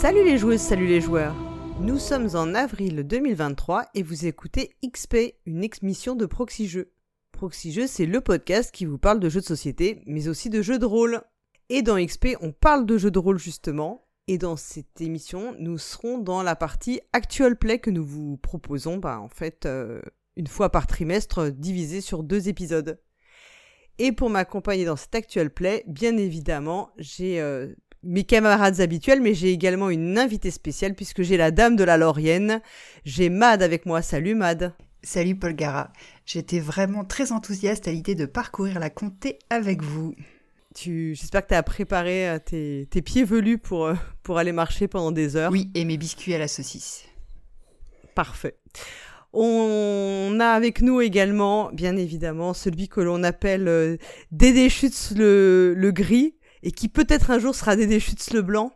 Salut les joueuses, salut les joueurs. Nous sommes en avril 2023 et vous écoutez XP, une émission de Proxyjeux. Proxyjeux, c'est le podcast qui vous parle de jeux de société, mais aussi de jeux de rôle. Et dans XP, on parle de jeux de rôle justement. Et dans cette émission, nous serons dans la partie Actual Play que nous vous proposons, une fois par trimestre, divisée sur 2 épisodes. Et pour m'accompagner dans cet Actual Play, bien évidemment, j'ai mes camarades habituels, mais j'ai également une invitée spéciale puisque j'ai la dame de la Laurienne. J'ai Mad avec moi. Salut Mad. Salut Polgara. J'étais vraiment très enthousiaste à l'idée de parcourir la comté avec vous. J'espère que tu as préparé tes pieds velus pour aller marcher pendant des heures. Oui, et mes biscuits à la saucisse. Parfait. On a avec nous également, bien évidemment, celui que l'on appelle Dédé Schutz le gris. Et qui peut-être un jour sera Dédé Schutz le blanc.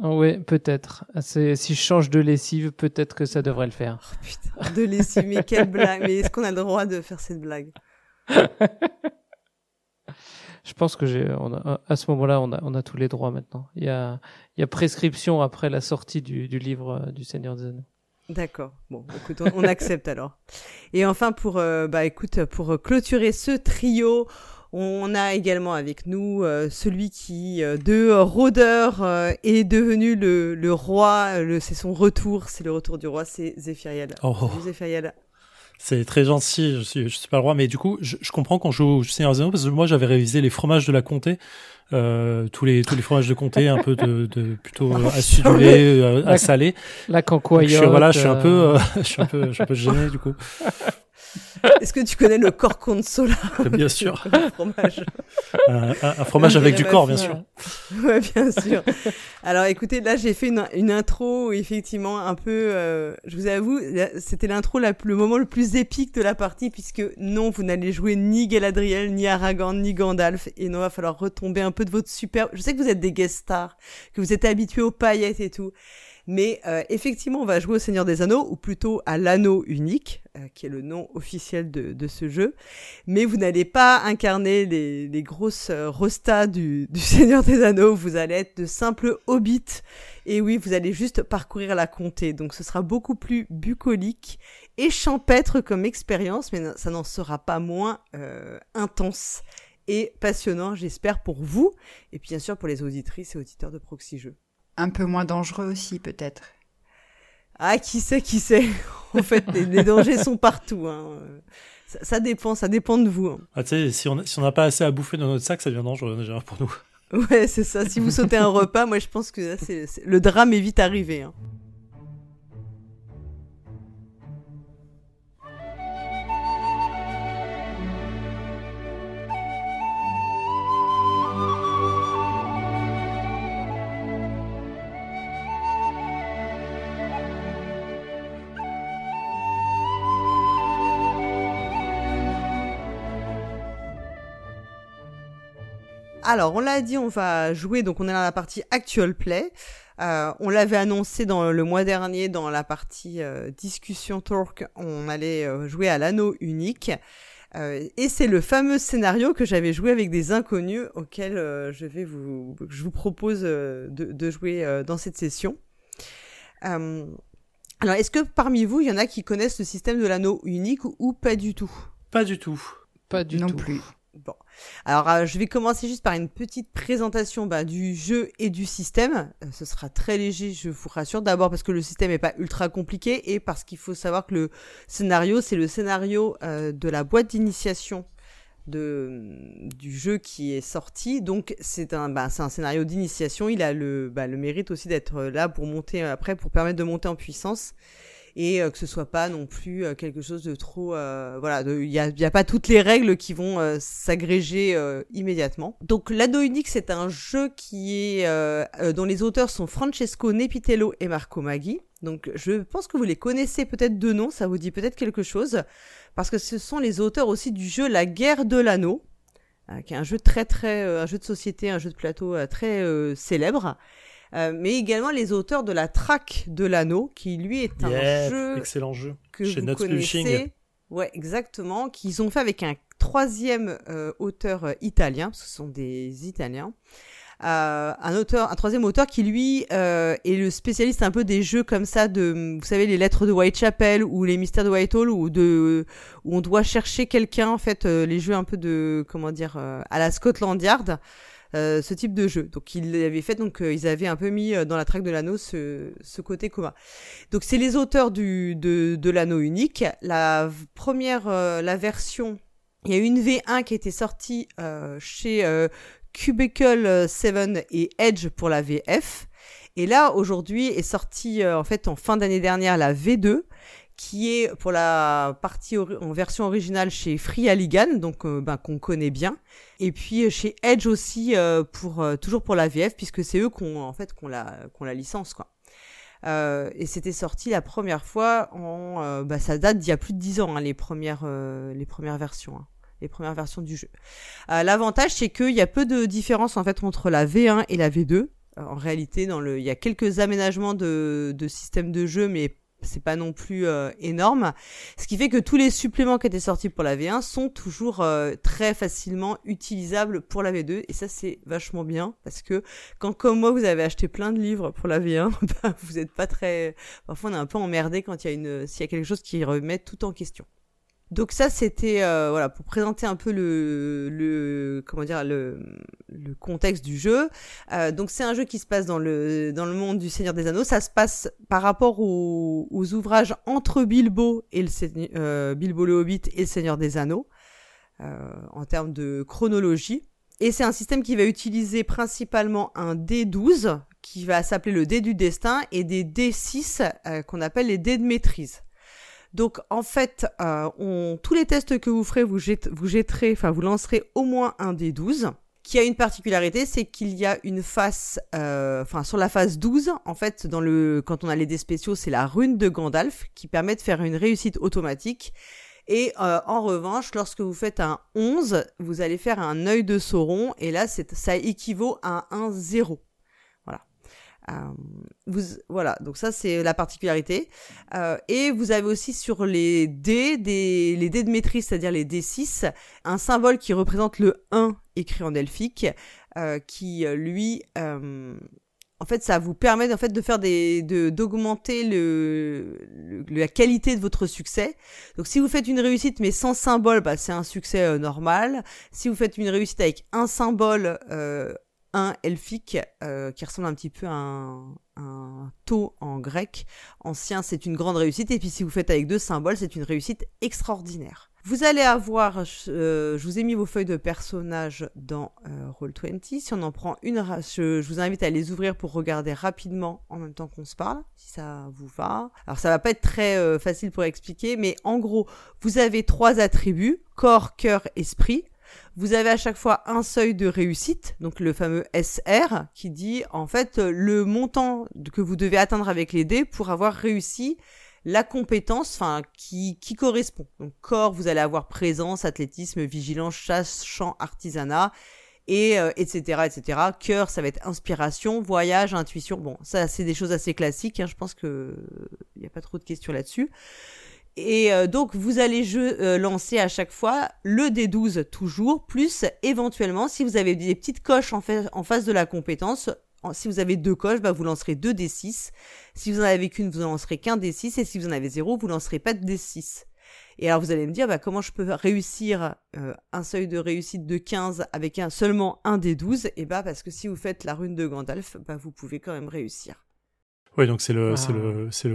Oui, peut-être. Si je change de lessive, peut-être que ça devrait le faire. Oh putain, de lessive, mais quelle blague. Mais est-ce qu'on a le droit de faire cette blague? Je pense que à ce moment-là, on a tous les droits maintenant. Il y a prescription après la sortie du livre du Seigneur des Anneaux. D'accord. Bon, écoute, on accepte alors. Et enfin, pour clôturer ce trio... On a également avec nous celui qui, rôdeur, est devenu le roi. C'est son retour, c'est le retour du roi, c'est Zéphiriel. Oh. Salut Zéphiriel. C'est très gentil, je suis pas le roi, mais du coup, je comprends quand je joue au Seigneur des Anneaux, parce que moi, j'avais révisé les fromages de la comté, tous les fromages de comté, un peu plutôt acidulés, assalés. La cancoyote. Je suis un peu gêné, du coup. Est-ce que tu connais le corconsola? Bien sûr. Fromage. Un fromage avec du corps, bien sûr. Ouais, bien sûr. Alors, écoutez, là, j'ai fait une intro, effectivement, un peu... je vous avoue, c'était l'intro, le moment le plus épique de la partie, puisque non, vous n'allez jouer ni Galadriel, ni Aragorn, ni Gandalf, et non, il va falloir retomber un peu de votre superbe... Je sais que vous êtes des guest stars, que vous êtes habitués aux paillettes et tout... Mais effectivement, on va jouer au Seigneur des Anneaux, ou plutôt à l'Anneau Unique, qui est le nom officiel de ce jeu. Mais vous n'allez pas incarner les grosses rostas du Seigneur des Anneaux, vous allez être de simples hobbits. Et oui, vous allez juste parcourir la comté, donc ce sera beaucoup plus bucolique et champêtre comme expérience, mais ça n'en sera pas moins intense et passionnant, j'espère, pour vous, et puis bien sûr pour les auditrices et auditeurs de Proxyjeux. Un peu moins dangereux aussi, peut-être. Ah, qui sait. En fait, les dangers sont partout. Hein. Ça dépend de vous. Hein. Ah, tu sais, si on n'a pas assez à bouffer dans notre sac, ça devient dangereux déjà pour nous. Ouais, c'est ça. Si vous sautez un repas, moi, je pense que là, le drame est vite arrivé. Hein. Alors, on l'a dit, on va jouer, donc on est dans la partie Actual Play. On l'avait annoncé dans le mois dernier, dans la partie Discussion Talk, on allait jouer à l'Anneau Unique. Et c'est le fameux scénario que j'avais joué avec des inconnus, auquel je vous propose de jouer dans cette session. Alors, est-ce que parmi vous, il y en a qui connaissent le système de l'Anneau Unique ou pas du tout ? Pas du tout. Pas du tout. Non plus. Bon, alors je vais commencer juste par une petite présentation du jeu et du système. Ce sera très léger, je vous rassure. D'abord parce que le système n'est pas ultra compliqué et parce qu'il faut savoir que le scénario, c'est le scénario de la boîte d'initiation du jeu qui est sorti. Donc c'est un scénario d'initiation. Il a le mérite aussi d'être là pour monter après, pour permettre de monter en puissance. Et que ce soit pas non plus quelque chose de trop... il y a pas toutes les règles qui vont s'agréger immédiatement. Donc l'Anneau Unique, c'est un jeu qui est dont les auteurs sont Francesco Nepitello et Marco Maggi. Donc je pense que vous les connaissez peut-être de nom, ça vous dit peut-être quelque chose, parce que ce sont les auteurs aussi du jeu La Guerre de l'Anneau, qui est un jeu un jeu de société, un jeu de plateau très célèbre. Mais également les auteurs de La Traque de l'Anneau, qui lui est un jeu... Excellent jeu, que chez Not Publishing. Ouais, exactement, qu'ils ont fait avec un 3e auteur italien, parce que ce sont des Italiens, un troisième auteur qui lui est le spécialiste un peu des jeux comme ça de, vous savez, les lettres de Whitechapel ou les mystères de Whitehall où on doit chercher quelqu'un, en fait, les jeux un peu de, comment dire, à la Scotland Yard. Ce type de jeu. Donc ils l'avaient fait, donc ils avaient un peu mis dans la traque de l'anneau ce côté commun. Donc c'est les auteurs de l'anneau unique. La première, la version, il y a une V1 qui a été sortie chez Cubicle 7 et Edge pour la VF. Et là aujourd'hui est sortie en fait en fin d'année dernière la V2, qui est pour la partie en version originale chez Free Alligan, donc qu'on connaît bien, et puis chez Edge aussi toujours pour la VF, puisque c'est eux qu'on la licence, quoi. Et c'était sorti la première fois ça date d'il y a plus de 10 ans, hein, les premières versions, hein, les premières versions du jeu. L'avantage c'est qu'il y a peu de différence en fait entre la V1 et la V2. En réalité, il y a quelques aménagements de système de jeu, mais c'est pas non plus énorme, ce qui fait que tous les suppléments qui étaient sortis pour la V1 sont toujours très facilement utilisables pour la V2, et ça c'est vachement bien, parce que quand comme moi vous avez acheté plein de livres pour la V1, vous êtes pas très... Parfois on est un peu emmerdé quand s'il y a quelque chose qui remet tout en question. Donc ça c'était pour présenter un peu le contexte du jeu. Donc c'est un jeu qui se passe dans le monde du Seigneur des Anneaux. Ça se passe par rapport aux ouvrages entre Bilbo et Bilbo le Hobbit et le Seigneur des Anneaux en termes de chronologie. Et c'est un système qui va utiliser principalement un D12 qui va s'appeler le dé du destin et des D6 qu'on appelle les dés de maîtrise. Donc en fait, tous les tests que vous ferez, vous lancerez au moins un dé 12, qui a une particularité, c'est qu'il y a une face, sur la phase 12, en fait, quand on a les dés spéciaux, c'est la rune de Gandalf qui permet de faire une réussite automatique. Et en revanche, lorsque vous faites un 11, vous allez faire un œil de Sauron, et là, ça équivaut à un 0. Donc ça c'est la particularité, et vous avez aussi sur les dés les dés de maîtrise, c'est-à-dire les D6, un symbole qui représente le 1 écrit en elfique, qui lui en fait ça vous permet en fait de faire d'augmenter la qualité de votre succès. Donc si vous faites une réussite mais sans symbole, c'est un succès normal. Si vous faites une réussite avec un symbole un elfique, qui ressemble un petit peu à un tau en grec ancien, c'est une grande réussite. Et puis si vous faites avec 2 symboles, c'est une réussite extraordinaire. Vous allez avoir, je vous ai mis vos feuilles de personnages dans Roll20. Si on en prend une, je vous invite à les ouvrir pour regarder rapidement en même temps qu'on se parle, si ça vous va. Alors ça va pas être très facile pour expliquer, mais en gros, vous avez 3 attributs, corps, cœur, esprit. Vous avez à chaque fois un seuil de réussite, donc le fameux SR, qui dit en fait le montant que vous devez atteindre avec les dés pour avoir réussi la compétence qui correspond. Donc corps, vous allez avoir présence, athlétisme, vigilance, chasse, chant, artisanat, et etc., etc. Cœur, ça va être inspiration, voyage, intuition. Bon, ça c'est des choses assez classiques, hein, je pense que il n'y a pas trop de questions là-dessus. Et donc vous allez lancer à chaque fois le D12 toujours, plus éventuellement si vous avez des petites coches en face de la compétence. Si vous avez 2 coches, vous lancerez 2 D6. Si vous en avez qu'une, vous en lancerez qu'un D6. Et si vous en avez 0, vous lancerez pas de D6. Et alors vous allez me dire, comment je peux réussir un seuil de réussite de 15 avec seulement un D12 ? Et parce que si vous faites la rune de Gandalf, vous pouvez quand même réussir. Oui, donc c'est le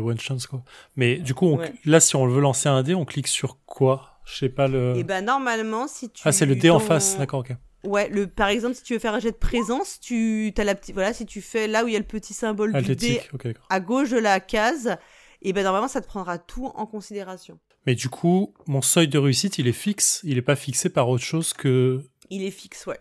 one chance, quoi. Mais du coup, là, si on veut lancer un dé, on clique sur quoi ? Je sais pas le... Eh ben, normalement, si tu... Ah, c'est le dé en face, d'accord, ok. Ouais, par exemple, si tu veux faire un jet de présence, t'as la petite... Voilà, si tu fais là où il y a le petit symbole du dé, okay, à gauche de la case, et normalement, ça te prendra tout en considération. Mais du coup, mon seuil de réussite, il est fixe, il est pas fixé par autre chose que... Il est fixe, ouais.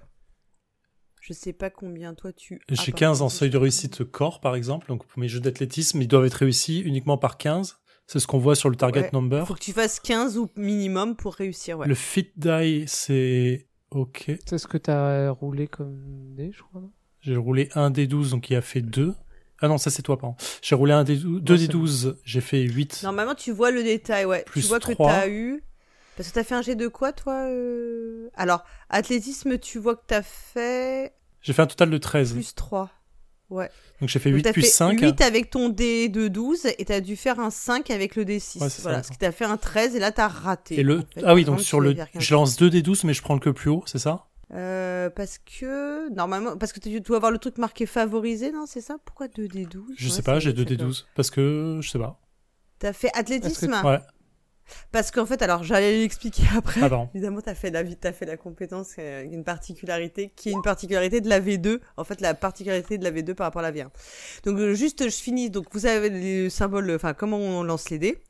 Je sais pas combien toi tu... J'ai 15 en seuil de réussite corps, par exemple. Donc pour mes jeux d'athlétisme, ils doivent être réussis uniquement par 15. C'est ce qu'on voit sur le target number. Faut que tu fasses 15 ou minimum pour réussir. Ouais. Le fit die, c'est... Ok. C'est ce que t'as roulé comme dé, je crois. J'ai roulé un D12, donc il a fait 2. Ah non, ça c'est toi, pardon. J'ai roulé un D12, 2 D12, j'ai fait 8. Normalement, tu vois le détail, ouais. Plus tu vois 3. Que t'as eu... Parce que t'as fait un jet de quoi, toi ? Alors, athlétisme, tu vois que t'as fait... J'ai fait un total de 13. Plus 3. Ouais. Donc j'ai fait 8 plus 5. 8 avec ton dé de 12 et t'as dû faire un 5 avec le dé 6. Ouais, voilà, ce qui t'a fait un 13 et là t'as raté. Et le... en fait. Ah oui, donc sur le... je lance 2 dé 12 mais je prends le que plus haut, c'est ça ? Parce que normalement, parce que tu dois avoir le truc marqué favorisé, non, c'est ça ? Pourquoi 2 dé 12 ? Je sais pas, j'ai 2 dé 12 parce que je sais pas. T'as fait athlétisme ? Ouais. Parce qu'en fait, alors j'allais l'expliquer après. Ah bon. Évidemment, t'as fait la compétence, une particularité qui est une particularité de la V2. En fait, la particularité de la V2 par rapport à la V1. Donc juste, je finis. Donc vous avez les symboles. Enfin, comment on lance les dés.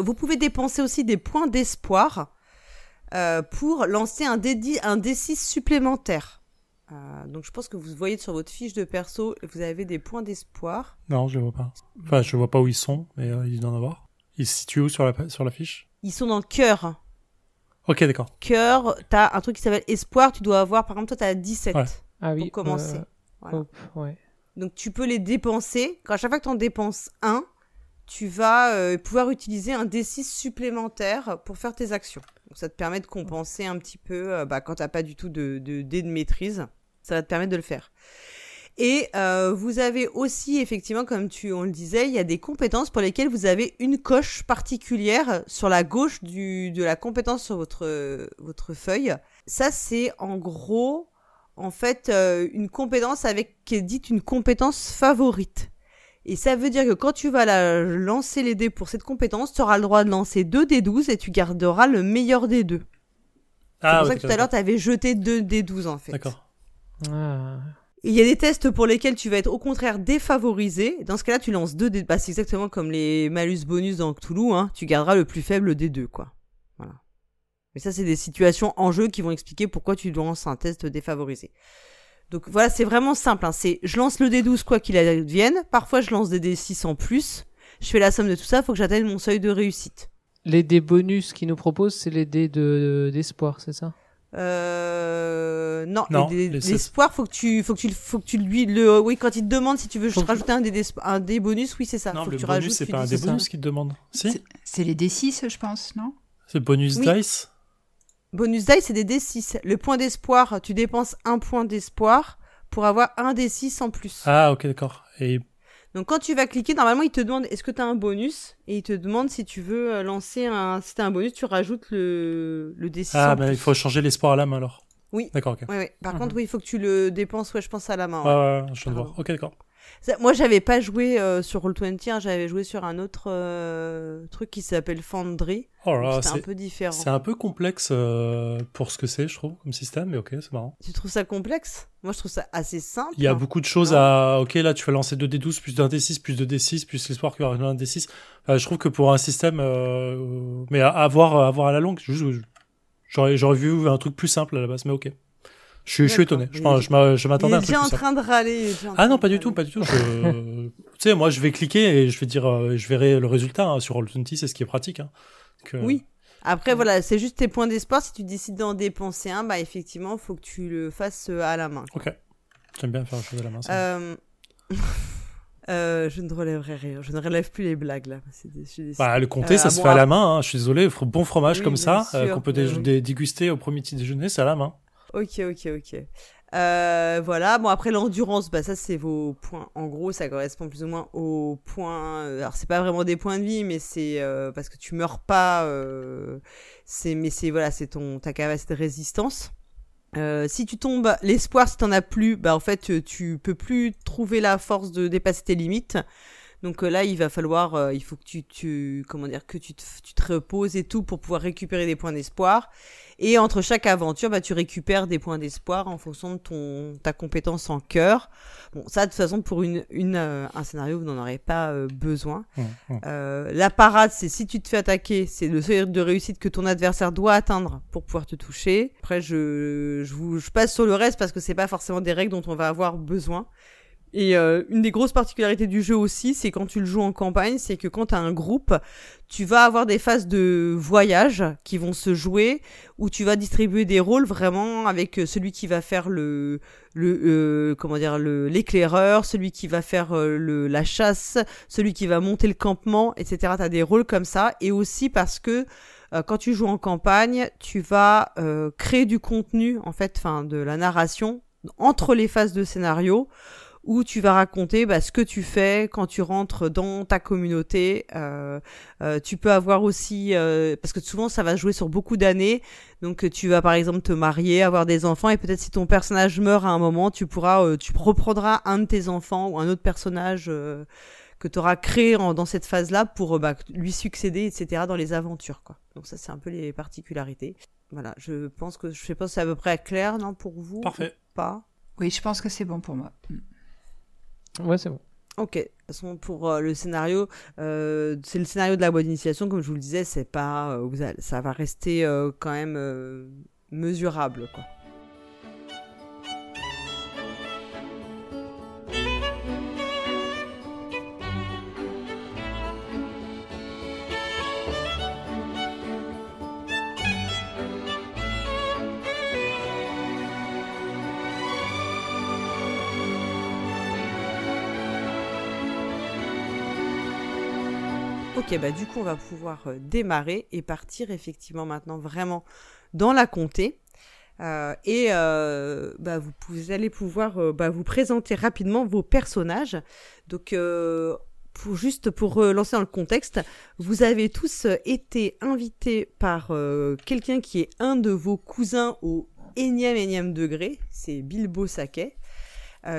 Vous pouvez dépenser aussi des points d'espoir pour lancer un D6 supplémentaire. Donc je pense que vous voyez sur votre fiche de perso, vous avez des points d'espoir. Non, je les vois pas. Enfin, je vois pas où ils sont, mais ils doivent en avoir. Ils se situent où sur la fiche ? Ils sont dans le cœur. Ok, d'accord. Cœur, t'as un truc qui s'appelle espoir, tu dois avoir, par exemple, toi, t'as 17 ouais. Ah oui, pour commencer. Voilà. Hop, ouais. Donc, tu peux les dépenser. Quand à chaque fois que t'en dépenses un, tu vas pouvoir utiliser un D6 supplémentaire pour faire tes actions. Donc, ça te permet de compenser un petit peu quand t'as pas du tout de dés de maîtrise. Ça va te permettre de le faire. Et vous avez aussi, effectivement, comme on le disait, il y a des compétences pour lesquelles vous avez une coche particulière sur la gauche de la compétence sur votre feuille. Ça, c'est en gros, en fait, une compétence qui est dite une compétence favorite. Et ça veut dire que quand tu vas lancer les dés pour cette compétence, tu auras le droit de lancer 2 dés 12 et tu garderas le meilleur des deux. Ah, c'est pour ça que tout à l'heure, tu avais jeté 2 dés 12, en fait. D'accord. Ah... Il y a des tests pour lesquels tu vas être au contraire défavorisé. Dans ce cas-là, tu lances 2 dés. Bah, c'est exactement comme les malus bonus dans Cthulhu. Hein. Tu garderas le plus faible des deux, quoi. Voilà. Mais ça, c'est des situations en jeu qui vont expliquer pourquoi tu lances un test défavorisé. Donc voilà, c'est vraiment simple. Hein. C'est je lance le D12 quoi qu'il advienne. Parfois, je lance des D6 en plus. Je fais la somme de tout ça. Il faut que j'atteigne mon seuil de réussite. Les dés bonus qu'ils nous proposent, c'est les dés d'espoir, c'est ça ? Non, l'espoir, faut que tu lui oui, quand il te demande si tu veux juste rajouter un dé bonus, oui, c'est ça. Non, faut le que tu bonus, rajoutes, c'est pas un dé bonus qu'il te demande. Si c'est les D6, je pense, non ? C'est bonus oui. Dice. Bonus dice, c'est des D6. Le point d'espoir, tu dépenses un point d'espoir pour avoir un D6 en plus. Ah, ok, d'accord. Et... Donc, quand tu vas cliquer, normalement, il te demande est-ce que t'as un bonus ? Et il te demande si tu veux lancer un... Si t'as un bonus, tu rajoutes le D6. Ah, mais il faut changer l'espoir à la main, alors. Oui. D'accord, ok. Ouais, ouais. Par contre, oui, il faut que tu le dépenses, ouais, je pense, à la main. Ouais, ouais je viens de voir. Ok, d'accord. Ça, moi, j'avais pas joué sur Roll20, hein, j'avais joué sur un autre truc qui s'appelle Foundry. Oh là, c'est un peu différent. C'est un peu complexe pour ce que c'est, je trouve, comme système, mais ok, c'est marrant. Tu trouves ça complexe ? Moi, je trouve ça assez simple. Il y a beaucoup de choses à... Ok, là, tu vas lancer 2D12, plus 1D6, plus 2D6, plus l'espoir que va arriver 1D6. Je trouve que pour un système... Mais à voir à la longue, j'aurais vu un truc plus simple à la base, mais ok. Je suis étonné. Je m'attendais à un truc. Il est déjà en train de râler. Ah non, pas du tout. Tu sais, moi, je vais cliquer et je vais dire, je verrai le résultat hein, sur Roll20, c'est ce qui est pratique. Hein, que... Oui. Après, voilà, c'est juste tes points d'espoir. Si tu décides d'en dépenser un, bah effectivement, faut que tu le fasses à la main. Ok. J'aime bien faire les choses à la main. Je ne relève plus les blagues là. Le comté, ça se fait à la main. Hein. Je suis désolé. Bon fromage oui, comme ça sûr, qu'on peut déguster au premier petit déjeuner, c'est à la main. Ok. Voilà. Bon, après, l'endurance, ça, c'est vos points. En gros, ça correspond plus ou moins aux points... Alors, c'est pas vraiment des points de vie, mais c'est... parce que tu meurs pas. C'est ta capacité de résistance. Si tu tombes... L'espoir, si t'en as plus, en fait, tu peux plus trouver la force de dépasser tes limites. Donc là, il va falloir... il faut que tu te reposes et tout pour pouvoir récupérer des points d'espoir. Et entre chaque aventure, tu récupères des points d'espoir en fonction de ta compétence en cœur. Bon, ça, de toute façon, pour un scénario, vous n'en aurez pas besoin. La parade, c'est si tu te fais attaquer, c'est le seuil de réussite que ton adversaire doit atteindre pour pouvoir te toucher. Après, je passe sur le reste parce que c'est pas forcément des règles dont on va avoir besoin. Et une des grosses particularités du jeu aussi, c'est quand tu le joues en campagne, c'est que quand t'as un groupe, tu vas avoir des phases de voyage qui vont se jouer, où tu vas distribuer des rôles vraiment avec celui qui va faire l'éclaireur, celui qui va faire la chasse, celui qui va monter le campement, etc. T'as des rôles comme ça, et aussi parce que quand tu joues en campagne, tu vas créer du contenu en fait, de la narration entre les phases de scénario où tu vas raconter ce que tu fais quand tu rentres dans ta communauté. Tu peux avoir aussi... parce que souvent, ça va jouer sur beaucoup d'années. Donc, tu vas, par exemple, te marier, avoir des enfants. Et peut-être si ton personnage meurt à un moment, tu reprendras un de tes enfants ou un autre personnage que tu auras créé dans cette phase-là pour lui succéder, etc., dans les aventures, quoi. Donc, ça, c'est un peu les particularités. Voilà, je pense que... Je sais pas si c'est à peu près clair, non, pour vous? Parfait. Pas? Oui, je pense que c'est bon pour moi. Ouais, c'est bon. Ok. De toute façon, pour le scénario, c'est le scénario de la boîte d'initiation, comme je vous le disais, c'est pas, ça va rester quand même mesurable, quoi. Ok, du coup, on va pouvoir démarrer et partir effectivement maintenant vraiment dans la comté. Vous allez pouvoir vous présenter rapidement vos personnages. Donc, pour lancer dans le contexte, vous avez tous été invités par quelqu'un qui est un de vos cousins au énième degré, c'est Bilbo Sacquet.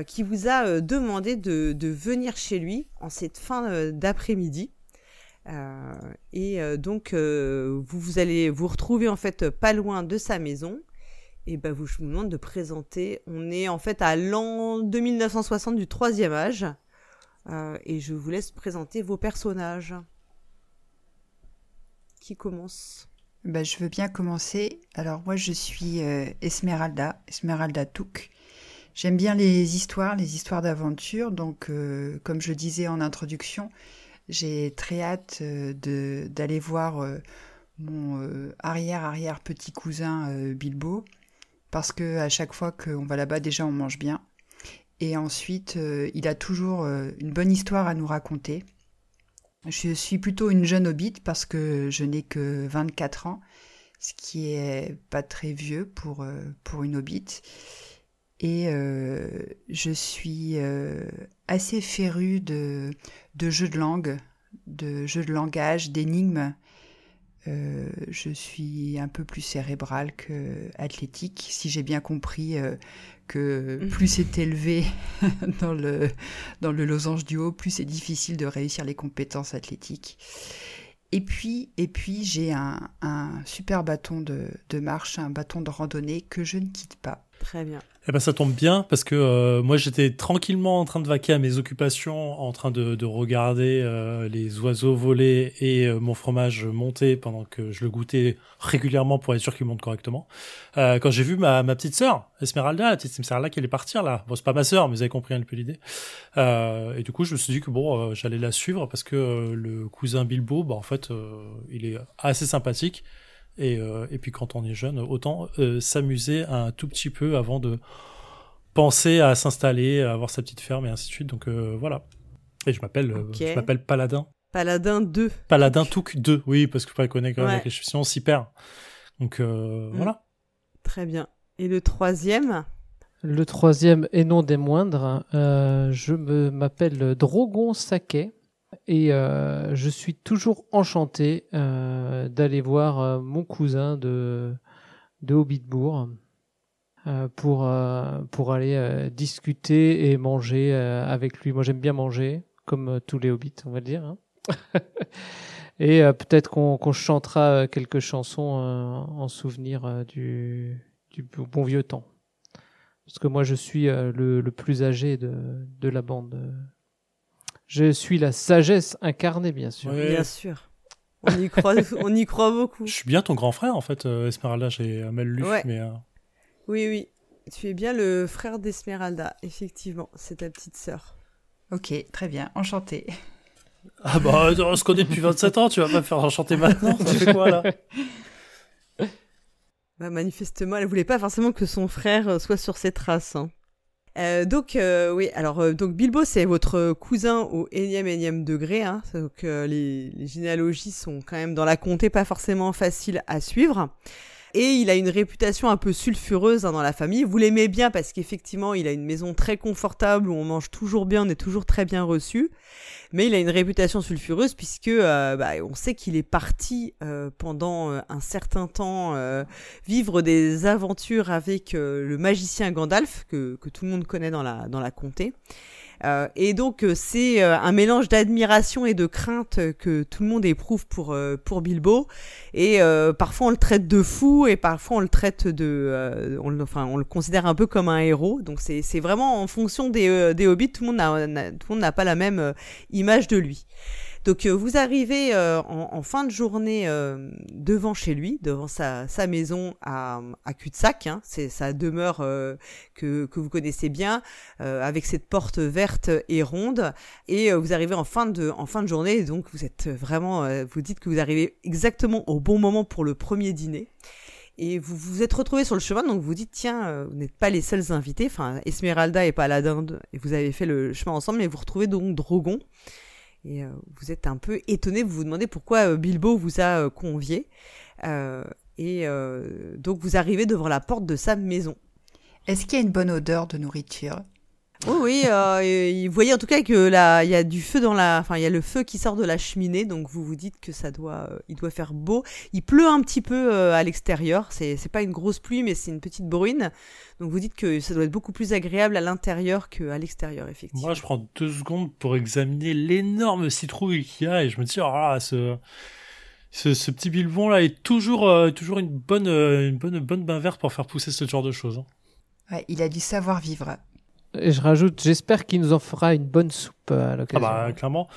Qui vous a demandé de venir chez lui en cette fin d'après-midi. Vous allez vous retrouver en fait pas loin de sa maison et je vous demande de présenter. On est en fait à l'an 2960 du 3e âge et je vous laisse présenter vos personnages. Qui commence ? Je veux bien commencer. Alors moi je suis Esmeralda Touque. J'aime bien les histoires d'aventure, donc comme je disais en introduction, j'ai très hâte d'aller voir mon arrière-arrière petit cousin Bilbo, parce que à chaque fois qu'on va là-bas, déjà on mange bien, et ensuite il a toujours une bonne histoire à nous raconter. Je suis plutôt une jeune hobbit parce que je n'ai que 24 ans, ce qui est pas très vieux pour une hobbit. Et je suis assez férue de jeux de langue, de jeux de langage, d'énigmes. Je suis un peu plus cérébrale qu'athlétique, si j'ai bien compris que plus c'est élevé dans le losange du haut, plus c'est difficile de réussir les compétences athlétiques. Et puis j'ai un super bâton de marche, un bâton de randonnée que je ne quitte pas. Très bien. Eh ben ça tombe bien parce que moi j'étais tranquillement en train de vaquer à mes occupations, en train de regarder les oiseaux voler et mon fromage monter pendant que je le goûtais régulièrement pour être sûr qu'il monte correctement. Quand j'ai vu ma petite sœur Esmeralda, la petite Esmeralda qui allait partir là. Bon, c'est pas ma sœur, mais vous avez compris un peu l'idée. Et du coup je me suis dit que j'allais la suivre parce que le cousin Bilbo, en fait il est assez sympathique. Et puis quand on est jeune, autant s'amuser un tout petit peu avant de penser à s'installer, à avoir sa petite ferme et ainsi de suite. Donc voilà. Et je m'appelle Paladin. Paladin 2. Paladin Touque 2, oui, parce que je connais quand même la question, sinon on s'y perd. Donc voilà. Très bien. Et le troisième ? Le troisième, et non des moindres, je m'appelle Drogon Saké. Et je suis toujours enchanté d'aller voir mon cousin de Hobbitbourg pour aller discuter et manger avec lui. Moi, j'aime bien manger, comme tous les hobbits, on va dire. Hein. Et peut-être qu'on chantera quelques chansons en souvenir du bon vieux temps. Parce que moi, je suis le plus âgé de la bande. Je suis la sagesse incarnée, bien sûr. Ouais. Bien sûr. On y croit beaucoup. Je suis bien ton grand frère, en fait, Esmeralda. J'ai mal lu, ouais. Mais... Oui. Tu es bien le frère d'Esmeralda, effectivement. C'est ta petite sœur. Ok, très bien. Enchantée. Ah on se connaît depuis 27 ans. Tu vas pas me faire enchanter maintenant. Tu fais quoi, là? Manifestement, elle voulait pas forcément que son frère soit sur ses traces, hein. Donc Bilbo, c'est votre cousin au énième degré, hein, donc les généalogies sont quand même dans la comté pas forcément faciles à suivre. et il a une réputation un peu sulfureuse hein, dans la famille. Vous l'aimez bien parce qu'effectivement, il a une maison très confortable où on mange toujours bien, on est toujours très bien reçu. Mais il a une réputation sulfureuse puisque on sait qu'il est parti pendant un certain temps vivre des aventures avec le magicien Gandalf que tout le monde connaît dans la comté. Et donc c'est un mélange d'admiration et de crainte que tout le monde éprouve pour Bilbo. Et parfois on le traite de fou et parfois on le traite on le considère un peu comme un héros. Donc c'est vraiment en fonction des hobbits, tout le monde n'a pas la même image de lui. Donc vous arrivez en fin de journée devant chez lui, devant sa maison à cul-de-sac, hein. C'est sa demeure que vous connaissez bien, avec cette porte verte et ronde. Et vous arrivez en fin de journée, donc vous êtes vraiment, vous dites que vous arrivez exactement au bon moment pour le premier dîner. Et vous vous êtes retrouvés sur le chemin, donc vous dites, tiens, vous n'êtes pas les seuls invités. Enfin, Esmeralda et Paladin, et vous avez fait le chemin ensemble, mais vous retrouvez donc Drogon. Et vous êtes un peu étonné, vous vous demandez pourquoi Bilbo vous a convié. Donc vous arrivez devant la porte de sa maison. Est-ce qu'il y a une bonne odeur de nourriture ? Oh oui, vous voyez en tout cas que là, il y a du feu il y a le feu qui sort de la cheminée, donc vous vous dites que il doit faire beau. Il pleut un petit peu à l'extérieur, c'est pas une grosse pluie, mais c'est une petite bruine. Donc vous dites que ça doit être beaucoup plus agréable à l'intérieur qu'à l'extérieur, effectivement. Moi, je prends 2 secondes pour examiner l'énorme citrouille qu'il y a et je me dis, oh là, ce petit bilbon là est toujours une bonne bain verte pour faire pousser ce genre de choses. Hein. Ouais, il a du savoir vivre. Et je rajoute, j'espère qu'il nous en fera une bonne soupe à l'occasion. Ah bah clairement,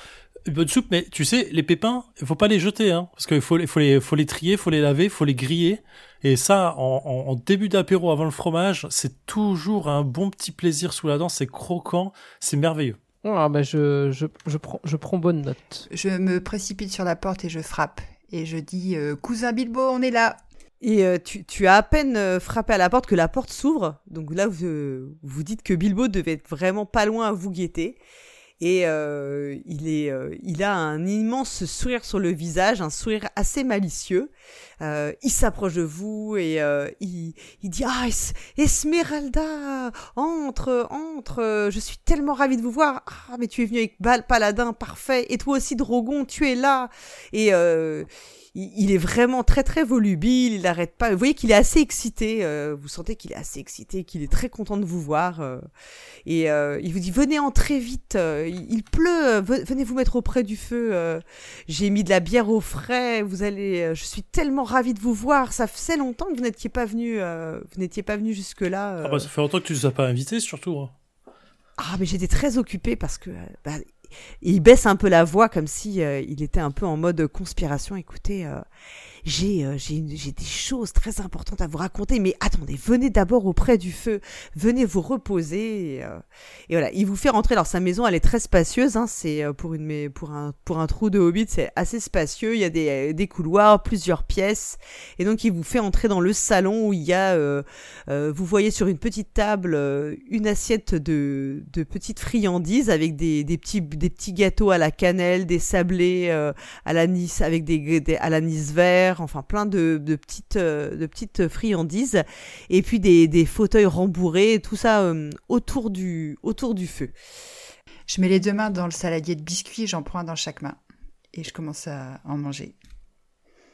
une bonne soupe, mais tu sais, les pépins, il faut pas les jeter, hein, parce qu'il faut les trier, il faut les laver, il faut les griller, et ça, en début d'apéro avant le fromage, c'est toujours un bon petit plaisir sous la dent, c'est croquant, c'est merveilleux. Ah bah je prends bonne note. Je me précipite sur la porte et je frappe, et je dis « Cousin Bilbo, on est là !» Et tu as à peine frappé à la porte que la porte s'ouvre. Donc là, vous dites que Bilbo devait être vraiment pas loin à vous guetter. Et il a un immense sourire sur le visage, un sourire assez malicieux. Il s'approche de vous et il dit « Ah, Esmeralda, entre, je suis tellement ravie de vous voir. Ah, mais tu es venu avec Paladin, parfait. Et toi aussi, Drogon, tu es là. » Et il est vraiment très très volubile, il n'arrête pas. Vous voyez qu'il est assez excité, vous sentez qu'il est assez excité, qu'il est très content de vous voir. Il vous dit « Venez entrer vite, il pleut, venez vous mettre auprès du feu. J'ai mis de la bière au frais, je suis tellement ravie de vous voir, ça faisait longtemps que vous n'étiez pas venu jusque-là. » Ah bah ça fait longtemps que tu nous as pas invités surtout. Ah mais j'étais très occupée parce que... il baisse un peu la voix comme si il était un peu en mode conspiration. Écoutez, j'ai des choses très importantes à vous raconter, mais attendez, venez d'abord auprès du feu, venez vous reposer. Et voilà, il vous fait rentrer. Alors sa maison, elle est très spacieuse, hein, c'est pour un trou de hobbit, c'est assez spacieux. Il y a des couloirs, plusieurs pièces, et donc il vous fait entrer dans le salon où il y a, vous voyez sur une petite table une assiette de petites friandises avec des petits gâteaux à la cannelle, des sablés à l'anis avec des à l'anis vert, enfin plein de petites friandises et puis des fauteuils rembourrés, tout ça autour du feu. Je mets les 2 mains dans le saladier de biscuits, j'en prends un dans chaque main et je commence à en manger.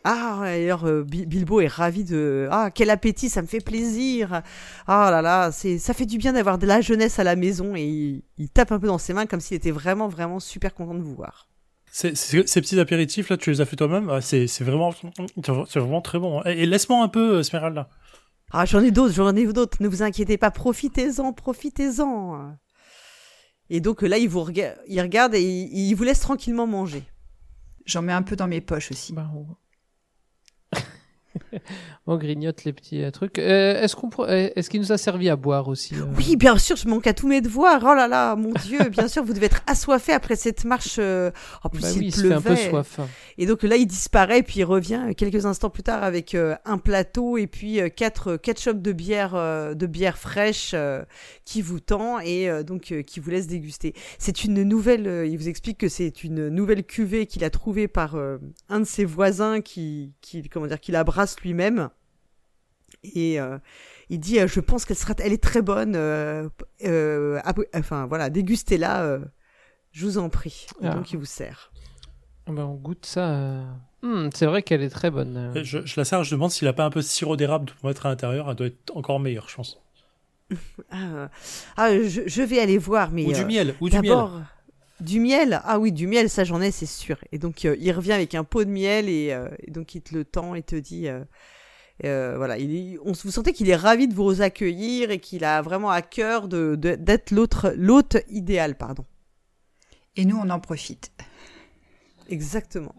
Ah, d'ailleurs, Bilbo est ravi de... Ah, quel appétit, ça me fait plaisir. Ah là là, ça fait du bien d'avoir de la jeunesse à la maison. Et il tape un peu dans ses mains comme s'il était vraiment, vraiment super content de vous voir. Ces petits apéritifs, là, tu les as fait toi-même. C'est vraiment très bon. Et laisse-moi un peu, Esmeralda. Ah, j'en ai d'autres. Ne vous inquiétez pas, profitez-en. Et donc là, il regarde et il vous laisse tranquillement manger. J'en mets un peu dans mes poches aussi. Bah, on grignote les petits trucs. Est-ce qu'il nous a servi à boire aussi ? Oui, bien sûr, je manque à tous mes devoirs. Oh là là, mon Dieu, bien sûr, vous devez être assoiffé après cette marche. En plus, il pleuvait. Il se fait un peu soif. Et donc là, il disparaît, puis il revient quelques instants plus tard avec un plateau et puis 4 ketchup de bière fraîche qui vous tend et donc qui vous laisse déguster. C'est une nouvelle. Il vous explique que c'est une nouvelle cuvée qu'il a trouvée par un de ses voisins qui l'a brasse lui-même et il dit je pense qu'elle sera, elle est très bonne, enfin voilà, dégustez-la, je vous en prie. Ah. Donc il vous sert. Ben, on goûte ça. C'est vrai qu'elle est très bonne. Je la sers, je demande s'il n'a pas un peu de sirop d'érable pour mettre à l'intérieur, elle doit être encore meilleure, je pense. Je vais aller voir, mais ou du miel, ou d'abord, du miel. Du miel, ah oui, du miel, ça j'en ai, c'est sûr. Et donc il revient avec un pot de miel et donc il te le tend et te dit, voilà, vous sentez qu'il est ravi de vous accueillir et qu'il a vraiment à cœur d'être l'hôte idéal, pardon. Et nous on en profite. Exactement.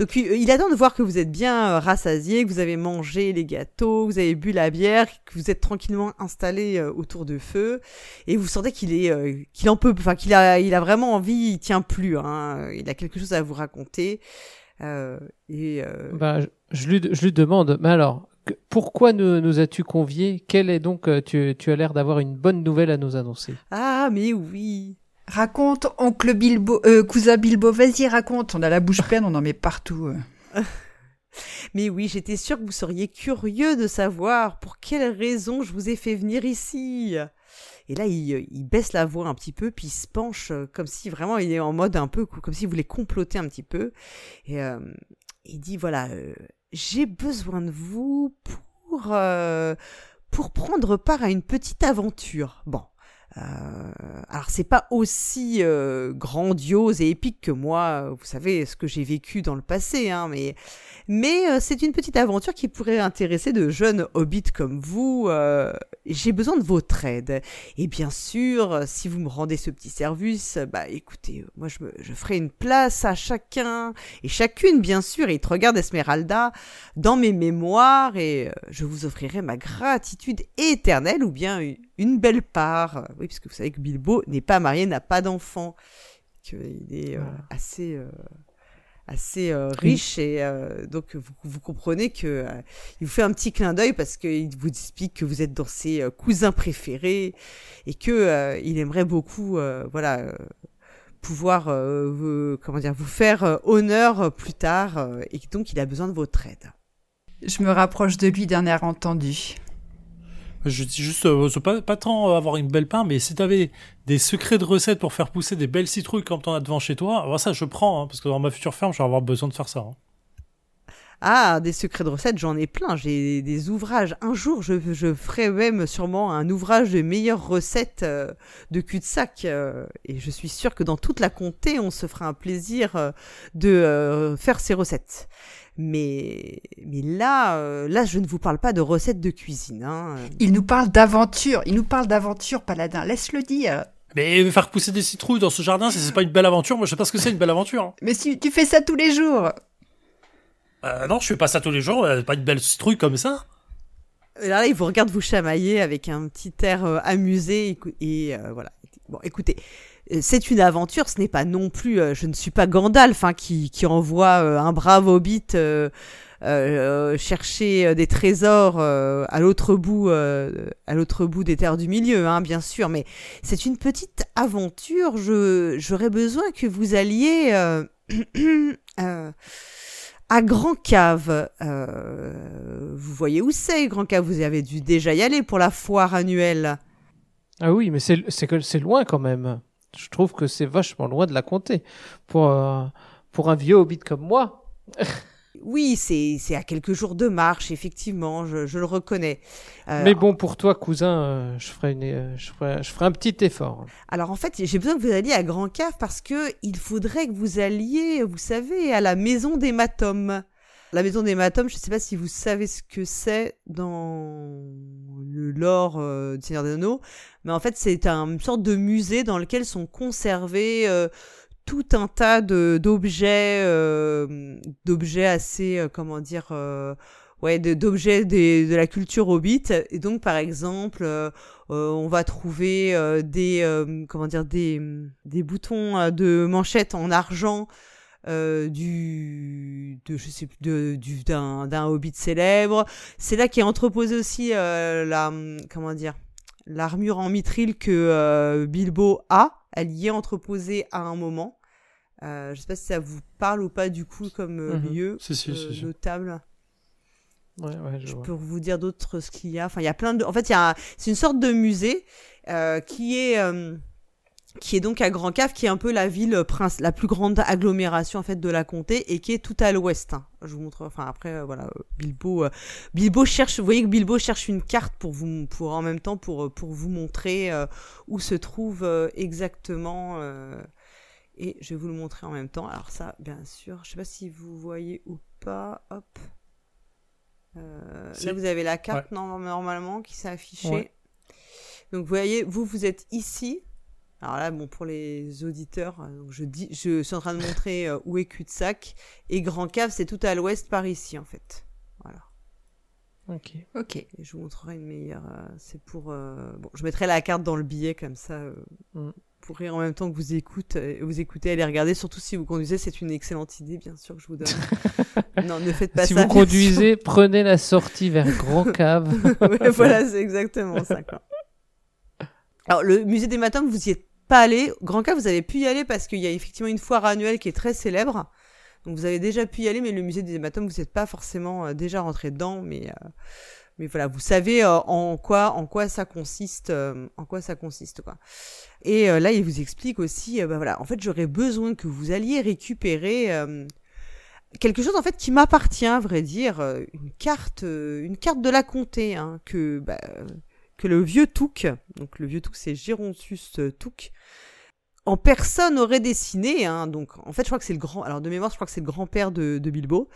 Donc il attend de voir que vous êtes bien rassasié, que vous avez mangé les gâteaux, que vous avez bu la bière, que vous êtes tranquillement installé autour de feu, et vous sentez qu'il est, qu'il en peut, enfin qu'il a vraiment envie, il tient plus, hein, il a quelque chose à vous raconter. Bah, je lui demande, mais alors, pourquoi nous as-tu conviés ? Quelle est donc, tu as l'air d'avoir une bonne nouvelle à nous annoncer. Ah mais oui. Raconte, oncle Bilbo, cousin Bilbo, vas-y, raconte. On a la bouche pleine, on en met partout. Mais oui, j'étais sûre que vous seriez curieux de savoir pour quelles raisons je vous ai fait venir ici. Et là, il baisse la voix un petit peu, puis il se penche comme si vraiment il est en mode un peu, comme s'il voulait comploter un petit peu. Et il dit, voilà, j'ai besoin de vous pour prendre part à une petite aventure. Bon. Alors c'est pas aussi grandiose et épique que moi, vous savez ce que j'ai vécu dans le passé, hein, mais c'est une petite aventure qui pourrait intéresser de jeunes hobbits comme vous. J'ai besoin de votre aide. Et bien sûr, si vous me rendez ce petit service, bah écoutez, moi je ferai une place à chacun et chacune, bien sûr. Et il te regarde, Esmeralda, dans mes mémoires, et je vous offrirai ma gratitude éternelle ou bien une belle part. Oui, parce que vous savez que Bilbo n'est pas marié, n'a pas d'enfant, qu'il est assez riche, et donc vous comprenez que il vous fait un petit clin d'œil parce qu'il vous explique que vous êtes dans ses cousins préférés et que il aimerait beaucoup pouvoir vous faire honneur plus tard, et donc il a besoin de votre aide. Je me rapproche de lui d'un air entendu. Je dis juste, pas tant avoir une belle pain, mais si t'avais des secrets de recettes pour faire pousser des belles citrouilles comme t'en as devant chez toi, alors ça je prends, hein, parce que dans ma future ferme, je vais avoir besoin de faire ça. Hein. Ah, des secrets de recettes, j'en ai plein, j'ai des ouvrages. Un jour, je ferai même sûrement un ouvrage de meilleures recettes de cul-de-sac, et je suis sûre que dans toute la comté, on se fera un plaisir de faire ces recettes. Mais là, je ne vous parle pas de recettes de cuisine. Hein. Il nous parle d'aventure, Paladin. Laisse-le dire. Mais faire pousser des citrouilles dans ce jardin, c'est pas une belle aventure. Moi, je sais pas ce que c'est une belle aventure. Hein. Mais si tu fais ça tous les jours. Non, je fais pas ça tous les jours. Pas une belle citrouille comme ça. Là, il vous regarde vous chamailler avec un petit air amusé et voilà. Bon, écoutez. C'est une aventure, ce n'est pas non plus... je ne suis pas Gandalf, hein, qui envoie un brave hobbit chercher des trésors à l'autre bout des terres du milieu, hein, bien sûr. Mais c'est une petite aventure. J'aurais besoin que vous alliez à Grand'Cave. Vous voyez où c'est, Grand'Cave ? Vous avez dû déjà y aller pour la foire annuelle. Ah oui, mais c'est loin quand même. Je trouve que c'est vachement loin de la comté pour un vieux hobbit comme moi. Oui, c'est à quelques jours de marche, effectivement, je le reconnais. Mais bon, pour toi, cousin, je ferai un petit effort. Alors en fait, j'ai besoin que vous alliez à Grand'Cave parce qu'il faudrait que vous alliez, vous savez, à la Maison des Mathômes. La Maison des Mathômes, je ne sais pas si vous savez ce que c'est dans le lore du Seigneur des Anneaux, mais en fait, c'est une sorte de musée dans lequel sont conservés tout un tas d'objets assez, d'objets de la culture hobbit. Et donc, par exemple, on va trouver des boutons de manchette en argent. D'un hobbit célèbre. C'est là qu'est entreposée aussi l'armure en mithril que Bilbo a. Elle y est entreposée à un moment. Je sais pas si ça vous parle ou pas du coup comme lieu notable. Je peux vous dire d'autres ce qu'il y a. Enfin, il y a plein de. En fait, c'est une sorte de musée qui est donc à Grand'Cave, qui est un peu la ville la plus grande agglomération en fait de la comté et qui est tout à l'ouest. Hein. Je vous montre. Enfin après voilà, Bilbo cherche. Vous voyez que Bilbo cherche une carte pour en même temps pour vous montrer où se trouve exactement. Et je vais vous le montrer en même temps. Alors ça, bien sûr. Je sais pas si vous voyez ou pas. Hop. Là vous avez la carte normalement qui s'est affichée. Ouais. Donc vous voyez, vous êtes ici. Alors là, bon, pour les auditeurs, donc je suis en train de montrer où est Cul-de-Sac. Et Grand'Cave, c'est tout à l'ouest par ici, en fait. Voilà. Ok. Et je vous montrerai une meilleure. C'est pour. Bon, je mettrai la carte dans le billet, comme ça. Pour rire en même temps que vous écoutez, allez regarder. Surtout si vous conduisez, c'est une excellente idée, bien sûr, que je vous donne. Non, ne faites pas ça. Si vous conduisez, prenez la sortie vers Grand'Cave. Ouais, voilà, c'est exactement ça, quoi. Alors, le musée des Mathômes, vous y êtes pas allé. Grand'Cave, vous avez pu y aller parce qu'il y a effectivement une foire annuelle qui est très célèbre. Donc, vous avez déjà pu y aller, mais le musée des Mathômes, vous n'êtes pas forcément déjà rentré dedans. Mais voilà, vous savez en quoi ça consiste, quoi. Et là, il vous explique aussi, voilà, en fait, j'aurais besoin que vous alliez récupérer quelque chose en fait qui m'appartient, à vrai dire, une carte de la comté, hein, que le vieux Touque, donc le vieux Touque c'est Gérontius Touque, en personne aurait dessiné, hein, donc en fait je crois que c'est le grand-père de Bilbo,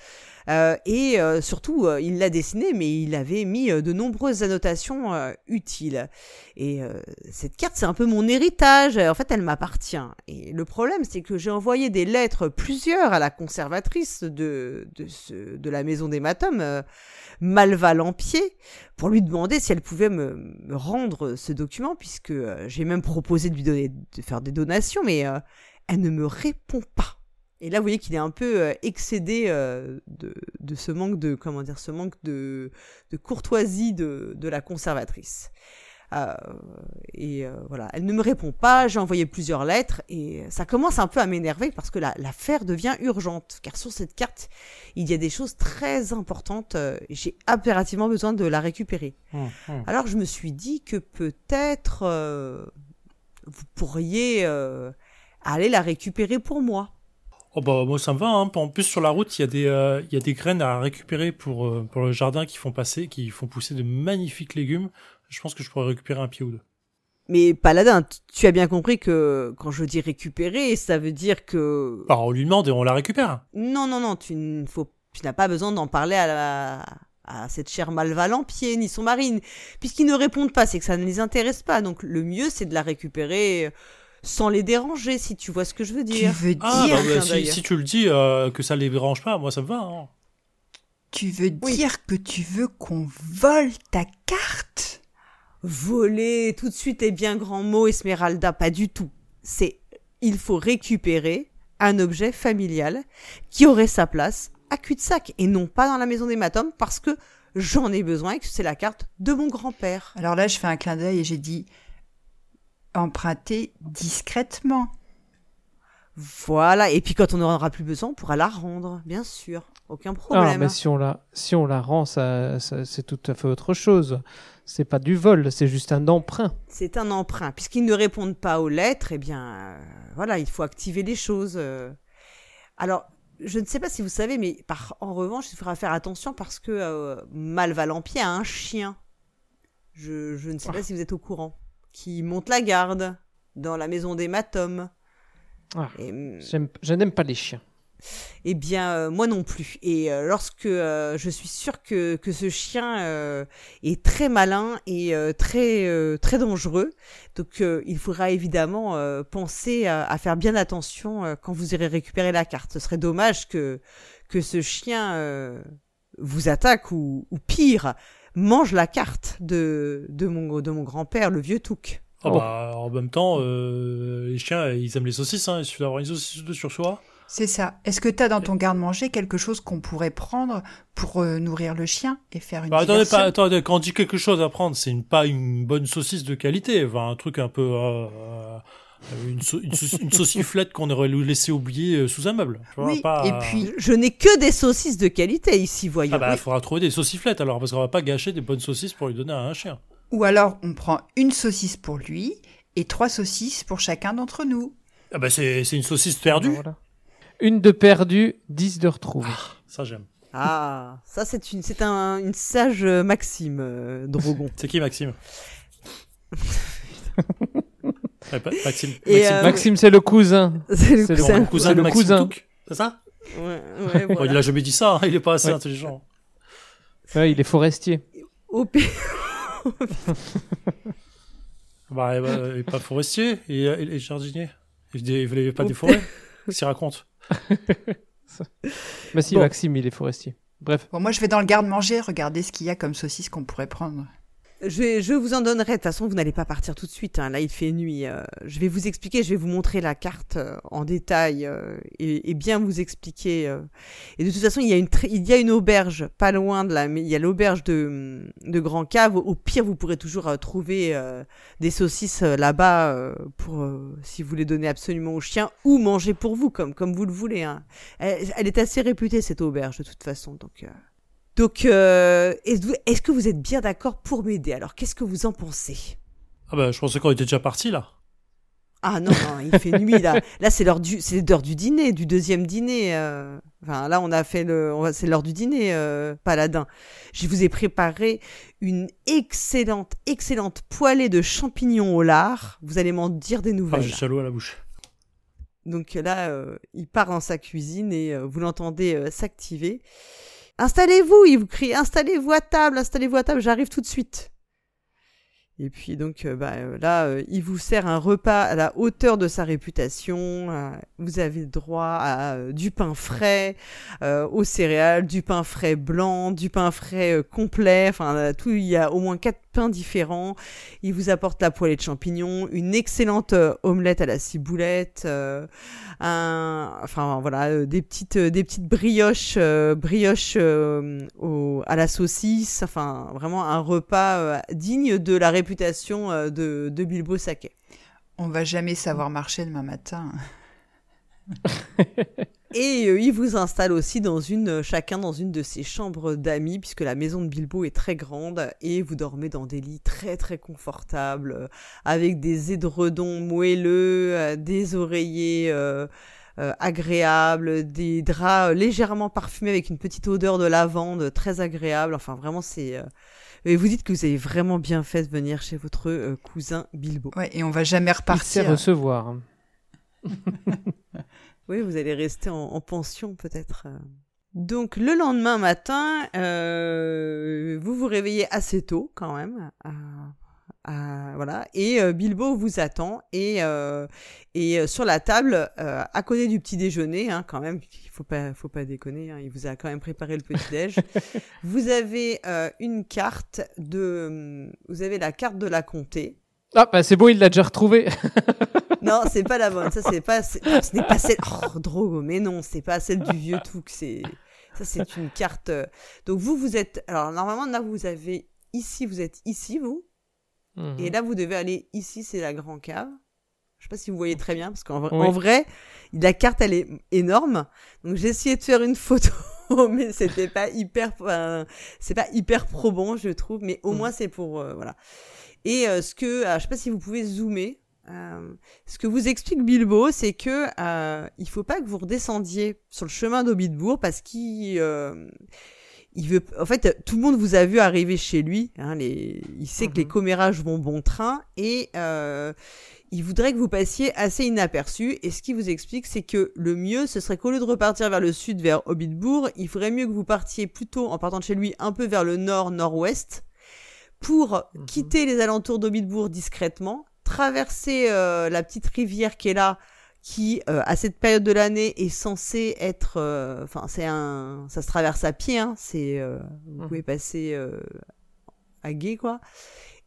et surtout il l'a dessiné mais il avait mis de nombreuses annotations utiles, et cette carte c'est un peu mon héritage, en fait elle m'appartient, et le problème c'est que j'ai envoyé des lettres, plusieurs, à la conservatrice de la Maison des Mathômes, Malva Lampier, pour lui demander si elle pouvait me rendre ce document, puisque j'ai même proposé de lui donner, de faire des donations, mais elle ne me répond pas. Et là, vous voyez qu'il est un peu excédé de ce manque de, de courtoisie de la conservatrice. Voilà, elle ne me répond pas, j'ai envoyé plusieurs lettres et ça commence un peu à m'énerver parce que l'affaire devient urgente, car sur cette carte il y a des choses très importantes et j'ai impérativement besoin de la récupérer. Alors je me suis dit que peut-être vous pourriez aller la récupérer pour moi. Oh bah moi ça me va, hein. En plus sur la route il y a des graines à récupérer pour le jardin qui font pousser de magnifiques légumes. Je pense que je pourrais récupérer un pied ou deux. Mais Paladin, tu as bien compris que quand je dis récupérer, ça veut dire que... Alors on lui demande et on la récupère. Non, tu n'as pas besoin d'en parler à cette chère Malva Lampier ni son mari. Puisqu'ils ne répondent pas, c'est que ça ne les intéresse pas. Donc le mieux, c'est de la récupérer sans les déranger, si tu vois ce que je veux dire. Si tu le dis, que ça ne les dérange pas, moi ça me va. Hein. Tu veux dire que tu veux qu'on vole ta carte ? Voler, tout de suite les bien grands mots, Esmeralda, pas du tout. Il faut récupérer un objet familial qui aurait sa place à Cul-de-Sac et non pas dans la Maison des Mathômes parce que j'en ai besoin et que c'est la carte de mon grand-père. Alors là, je fais un clin d'œil et j'ai dit emprunter discrètement. Voilà, et puis quand on n'en aura plus besoin, on pourra la rendre, bien sûr, aucun problème. Ah, mais si on la rend, ça, c'est tout à fait autre chose. C'est pas du vol, c'est juste un emprunt. C'est un emprunt. Puisqu'ils ne répondent pas aux lettres, eh bien, voilà, il faut activer les choses. Alors, je ne sais pas si vous savez, mais en revanche, il faudra faire attention parce que Malva Lampier a un chien. Je ne sais pas si vous êtes au courant. Qui monte la garde dans la Maison des Mathômes. Je n'aime pas les chiens. Eh bien, moi non plus. Et lorsque je suis sûre que ce chien est très malin et très dangereux, donc il faudra évidemment penser à faire bien attention quand vous irez récupérer la carte. Ce serait dommage que ce chien vous attaque ou pire, mange la carte de mon grand-père, le vieux Touque. Oh bah, en même temps, les chiens, ils aiment les saucisses, hein. Il suffit d'avoir une saucisse sur soi. C'est ça. Est-ce que t'as dans ton garde-manger quelque chose qu'on pourrait prendre pour nourrir le chien et faire une diversion ? Attendez, quand on dit quelque chose à prendre, c'est pas une bonne saucisse de qualité, enfin, un truc un peu Une sauciflette qu'on aurait laissé oublier sous un meuble. Oui, pas, et puis je n'ai que des saucisses de qualité ici, voyons. Ah bah, il faudra trouver des sauciflettes alors, parce qu'on va pas gâcher des bonnes saucisses pour lui donner à un chien. Ou alors, on prend une saucisse pour lui et 3 saucisses pour chacun d'entre nous. Ah bah, c'est une saucisse perdue. Voilà. Une de perdue, 10 de retrouvée. Ah, ça, j'aime. Ah, ça, c'est une sage maxime, Drogon. C'est qui, Maxime? Maxime, c'est le cousin. C'est le cousin de Maxime Touque, c'est ça? Ouais, voilà. Il a jamais dit ça, hein, il est pas assez intelligent. Ouais, il est forestier. Bah, il est pas forestier, il est jardinier. Il voulait pas des forêts. Qu'est-ce qu'il raconte? Bah si, bon. Maxime, il est forestier. Bref. Bon, moi, je vais dans le garde-manger regarder ce qu'il y a comme saucisse qu'on pourrait prendre. Je vous en donnerai. De toute façon, vous n'allez pas partir tout de suite. Hein. Là, il fait nuit. Je vais vous expliquer. Je vais vous montrer la carte en détail et bien vous expliquer. Et de toute façon, il y a une auberge pas loin de là. Mais il y a l'auberge de Grand'Cave. Au pire, vous pourrez toujours trouver des saucisses là-bas pour si vous les donnez absolument aux chiens ou manger pour vous comme vous le voulez. Hein. Elle est assez réputée cette auberge de toute façon. Donc, est-ce que vous êtes bien d'accord pour m'aider? Alors, qu'est-ce que vous en pensez? Ah bah, je pensais qu'on était déjà parti là. Ah non, il fait nuit là. Là, c'est l'heure du dîner, du deuxième dîner. Enfin, là, c'est l'heure du dîner, Paladin. Je vous ai préparé une excellente poêlée de champignons au lard. Vous allez m'en dire des nouvelles. Ah, j'ai salaud à la bouche. Donc là, il part dans sa cuisine et vous l'entendez s'activer. Installez-vous, il vous crie, installez-vous à table, j'arrive tout de suite. Et puis donc il vous sert un repas à la hauteur de sa réputation. Vous avez droit à du pain frais, aux céréales, du pain frais blanc, du pain frais complet. Enfin tout, il y a au moins 4 pains différents. Il vous apporte la poêlée de champignons, une excellente omelette à la ciboulette, des petites brioches à la saucisse. Enfin vraiment un repas digne de la réputation de Bilbo Sacquet. On va jamais savoir marcher demain matin. Et il vous installe aussi chacun dans une de ses chambres d'amis, puisque la maison de Bilbo est très grande et vous dormez dans des lits très très confortables, avec des édredons moelleux, des oreillers agréables, des draps légèrement parfumés avec une petite odeur de lavande très agréable. Enfin vraiment c'est... Et vous dites que vous avez vraiment bien fait de venir chez votre cousin Bilbo. Ouais, et on va jamais repartir. Il sait recevoir. Oui, vous allez rester en pension peut-être. Donc le lendemain matin, vous vous réveillez assez tôt quand même. Bilbo vous attend et sur la table à côté du petit déjeuner hein, quand même il faut pas déconner hein, il vous a quand même préparé le petit déj. Vous avez la carte de la comté. Ah bah c'est bon, il l'a déjà retrouvée. Non, c'est pas la bonne. Ça c'est pas ce n'est pas celle Drogo, mais non, c'est pas celle du vieux Touque, c'est une carte donc vous êtes alors normalement là vous êtes ici. Et là, vous devez aller ici, c'est la Grand'Cave. Je ne sais pas si vous voyez très bien, parce qu'en vrai, la carte, elle est énorme. Donc, j'ai essayé de faire une photo, mais c'était pas hyper, c'est pas hyper probant, je trouve. Mais au moins, c'est pour, voilà. Et je ne sais pas si vous pouvez zoomer. Ce que vous explique Bilbo, c'est que il ne faut pas que vous redescendiez sur le chemin d'Hobbitbourg, parce qu'il... Il veut, en fait, tout le monde vous a vu arriver chez lui. Hein, il sait que les commérages vont bon train et il voudrait que vous passiez assez inaperçu. Et ce qui vous explique, c'est que le mieux, ce serait qu'au lieu de repartir vers le sud, vers Hobbitbourg, il faudrait mieux que vous partiez plutôt, en partant de chez lui, un peu vers le nord, nord-ouest, pour quitter les alentours d'Hobbitbourg discrètement, traverser la petite rivière qui est là, qui à cette période de l'année est censé être ça se traverse à pied hein, c'est vous pouvez passer à gué quoi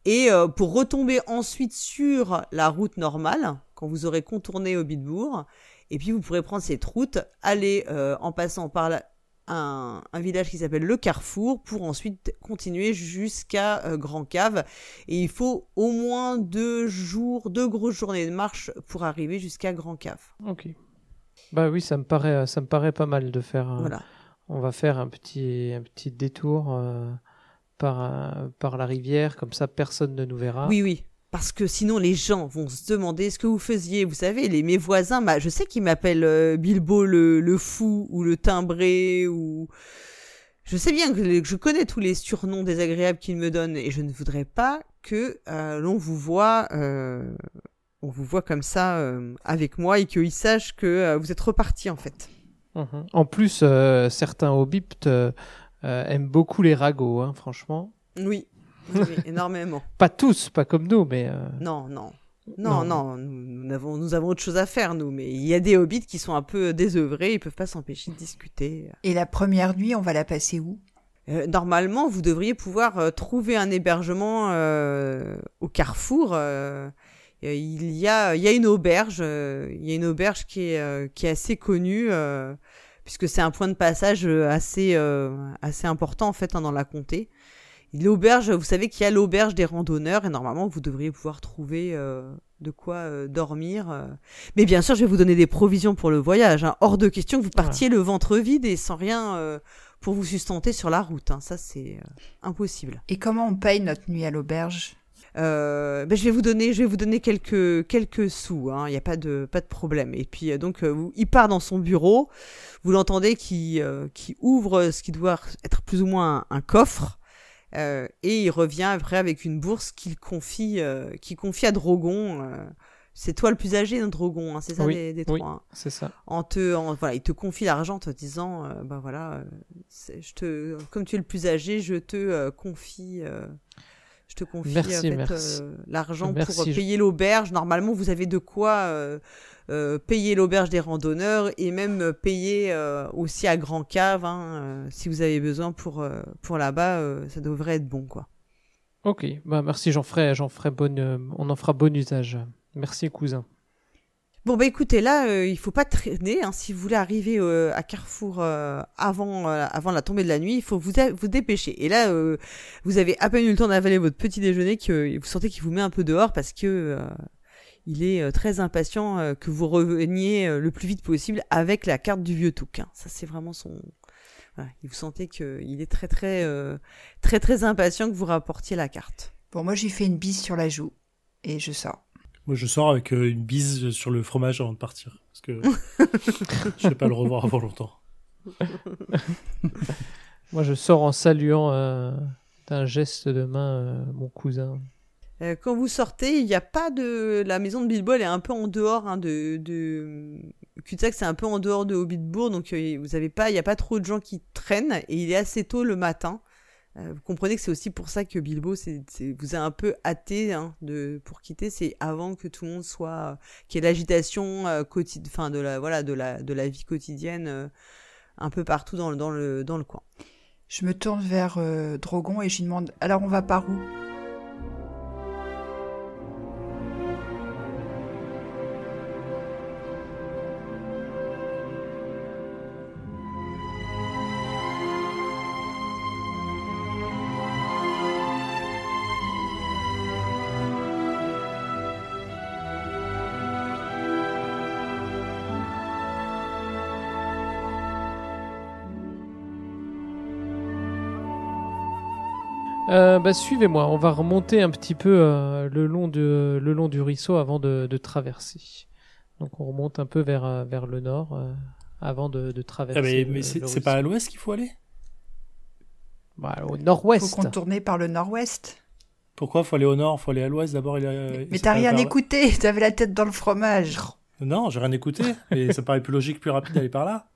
et pour retomber ensuite sur la route normale quand vous aurez contourné Hobbitbourg et puis vous pourrez prendre cette route aller en passant par la un village qui s'appelle le Carrefour pour ensuite continuer jusqu'à Grand'Cave, et il faut au moins 2 grosses journées de marche pour arriver jusqu'à Grand'Cave. Ok. Bah oui, ça me paraît pas mal de faire. Voilà. On va faire un petit détour par la rivière, comme ça personne ne nous verra. Oui. Parce que sinon, les gens vont se demander ce que vous faisiez. Vous savez, mes voisins, je sais qu'ils m'appellent Bilbo le fou ou le timbré. Ou... Je sais bien que je connais tous les surnoms désagréables qu'ils me donnent. Et je ne voudrais pas que l'on vous voit... On vous voit comme ça avec moi et qu'ils sachent que vous êtes repartis, en fait. Mmh. En plus, certains hobbits aiment beaucoup les ragots, hein, franchement. Oui, énormément. Pas tous, pas comme nous, mais... Non. Nous avons autre chose à faire, nous. Mais il y a des hobbits qui sont un peu désœuvrés, ils ne peuvent pas s'empêcher de discuter. Et la première nuit, on va la passer où ? Normalement, vous devriez pouvoir trouver un hébergement au Carrefour... Il y a une auberge, qui est assez connue puisque c'est un point de passage assez important en fait, hein, dans la comté. L'auberge, vous savez qu'il y a l'auberge des randonneurs et normalement vous devriez pouvoir trouver de quoi dormir. Mais bien sûr, je vais vous donner des provisions pour le voyage. Hein. Hors de question que vous partiez le ventre vide et sans rien pour vous sustenter sur la route. Hein. Ça, c'est impossible. Et comment on paye notre nuit à l'auberge ? Je vais vous donner quelques sous, hein. Y a pas de problème. Et puis donc il part dans son bureau, vous l'entendez qui ouvre ce qui doit être plus ou moins un coffre, et il revient après avec une bourse qu'il confie à Drogon. C'est toi le plus âgé, Drogon, hein, c'est ça, oui, des trois. Hein. C'est ça. Il te confie l'argent en te disant, comme tu es le plus âgé, je te confie l'argent pour payer l'auberge. Normalement, vous avez de quoi payer l'auberge des randonneurs et même payer aussi à Grand'Cave. Hein, si vous avez besoin pour là-bas, ça devrait être bon, quoi. Ok, merci, on en fera bon usage. Merci, cousin. Bon, écoutez, là, il faut pas traîner. Hein, si vous voulez arriver à Carrefour avant la tombée de la nuit, il faut vous dépêcher. Et là, vous avez à peine eu le temps d'avaler votre petit déjeuner que vous sentez qu'il vous met un peu dehors parce que il est très impatient que vous reveniez le plus vite possible avec la carte du vieux Touque. Hein. Ça, c'est vraiment son... Voilà, vous sentez qu'il est très, très, très, très impatient que vous rapportiez la carte. Bon, moi, j'ai fait une bise sur la joue et je sors. Moi, je sors avec une bise sur le fromage avant de partir, parce que je ne vais pas le revoir avant longtemps. Moi, je sors en saluant d'un geste de main mon cousin. Quand vous sortez, il n'y a pas de... La maison de Bilbo, elle est un peu en dehors de... Cul-de-sac, c'est un peu en dehors de Hobbitbourg, donc il n'y a pas trop de gens qui traînent, et il est assez tôt le matin. Vous comprenez que c'est aussi pour ça que Bilbo vous a un peu hâté, hein, pour quitter. C'est avant que tout le monde soit qu'il y ait l'agitation de la vie quotidienne un peu partout dans le coin. Je me tourne vers Drogon et je lui demande, alors on va par où ? Suivez-moi, on va remonter un petit peu le long du ruisseau avant de traverser. Donc on remonte un peu vers le nord avant de traverser. Mais c'est pas à l'ouest qu'il faut aller ? Au nord-ouest. Faut contourner par le nord-ouest. Pourquoi faut aller au nord ? Faut aller à l'ouest d'abord. Mais t'as rien écouté, t'avais la tête dans le fromage. Non, j'ai rien écouté, mais ça paraît plus logique, plus rapide d'aller par là.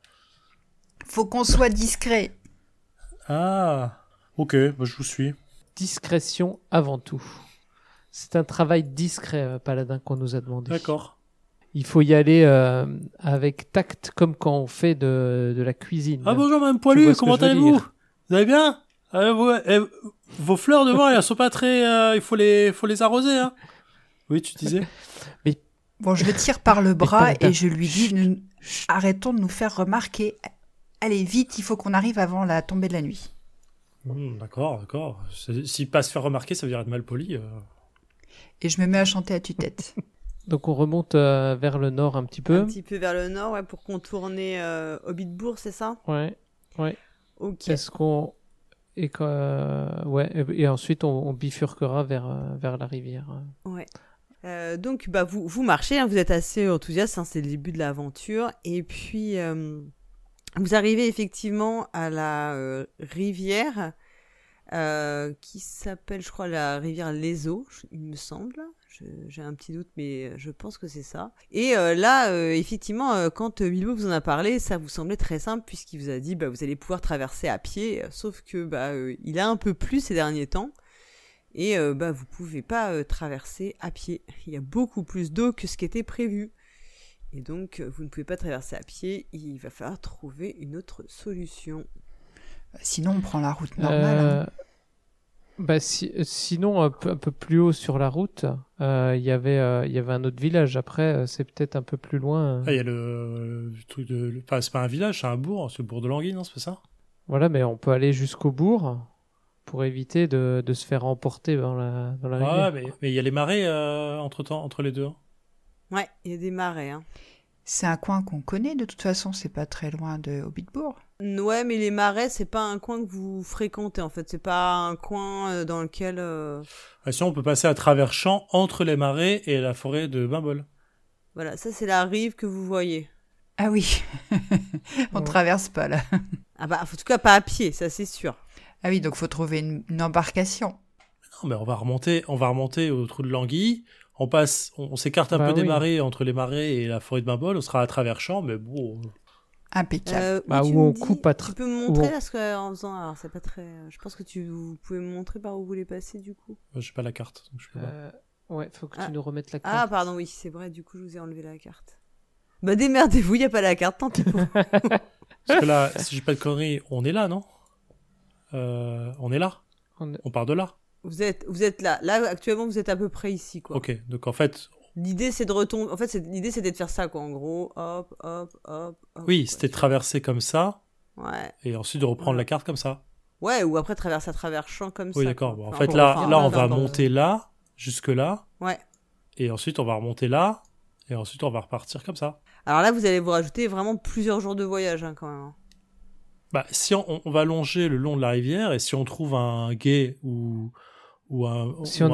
Faut qu'on soit discret. Ah, ok, je vous suis. Discrétion avant tout. C'est un travail discret, Paladin, qu'on nous a demandé. D'accord. Il faut y aller avec tact, comme quand on fait de la cuisine. Ah bonjour, Mme Poilu, comment allez-vous ? Vous allez bien ? Vos fleurs devant, elles sont pas très... il faut les arroser, hein. Oui, tu disais. Mais... Bon, je le tire par le bras et je lui dis, arrêtons de nous faire remarquer. Allez, vite, il faut qu'on arrive avant la tombée de la nuit. D'accord. S'il passe faire remarquer, ça veut dire être mal poli. Et je me mets à chanter à tue-tête. Donc on remonte vers le nord un petit peu. Un petit peu vers le nord, ouais, pour contourner Hobbitbourg, c'est ça ? Ouais. Ok. Est-ce qu'on... Et ensuite on bifurquera vers la rivière. Ouais. Donc bah vous marchez, hein, vous êtes assez enthousiaste, hein, c'est le début de l'aventure. Et puis vous arrivez effectivement à la rivière qui s'appelle, je crois, la rivière Lézo, il me semble. J'ai un petit doute, mais je pense que c'est ça. Et là, effectivement, quand Bilbo vous en a parlé, ça vous semblait très simple puisqu'il vous a dit vous allez pouvoir traverser à pied, sauf que il a un peu plu ces derniers temps et vous pouvez pas traverser à pied. Il y a beaucoup plus d'eau que ce qui était prévu. Et donc, vous ne pouvez pas traverser à pied, il va falloir trouver une autre solution. Sinon, on prend la route normale. Hein. Sinon, un peu plus haut sur la route, il y avait un autre village. Après, c'est peut-être un peu plus loin. Il y a le truc de... Enfin, c'est pas un village, c'est un bourg. C'est le bourg de Languine, non, c'est pas ça ? Voilà, mais on peut aller jusqu'au bourg pour éviter de se faire emporter dans la rivière. Ouais, mais il y a les marais entre-temps, entre les deux. Hein. Ouais, il y a des marais. Hein. C'est un coin qu'on connaît, de toute façon, c'est pas très loin de Hobbitbourg. Ouais, mais les marais, c'est pas un coin que vous fréquentez, en fait. C'est pas un coin dans lequel... Si on peut passer à travers champs entre les marais et la forêt de Bimbol. Voilà, ça, c'est la rive que vous voyez. Ah oui, on traverse pas, là. En tout cas, pas à pied, ça, c'est sûr. Ah oui, donc faut trouver une embarcation. Non, mais on va remonter au trou de l'anguille. On s'écarte un peu des marais, entre les marais et la forêt de Bimbol. On sera à travers champs, mais bon... Impeccable. Tu peux me montrer là ce qu'en faisant. Alors, c'est pas très. Je pense que vous pouvez me montrer par où vous voulez passer du coup. J'ai pas la carte. Donc je peux pas. Ouais, faut que tu nous remettes la carte. Ah pardon, oui, c'est vrai. Du coup, je vous ai enlevé la carte. Démerdez-vous, y a pas la carte, tant pis pour. Parce que là, si j'ai pas de conneries, on est là, non ? On est là. On part de là. Vous êtes là. Là, actuellement, vous êtes à peu près ici, quoi. Ok. Donc en fait. L'idée, c'est de retomber. En fait, l'idée, c'était de faire ça, quoi. En gros, hop. Oui, c'était de traverser comme ça. Ouais. Et ensuite de reprendre la carte comme ça. Ouais, ou après traverser à travers champs comme ça. Oui, d'accord. Bon, en fait, là, on va monter là, jusque là. Ouais. Et ensuite, on va remonter là. Et ensuite, on va repartir comme ça. Alors là, vous allez vous rajouter vraiment plusieurs jours de voyage, hein, quand même. Si on va longer le long de la rivière et si on trouve un gué ou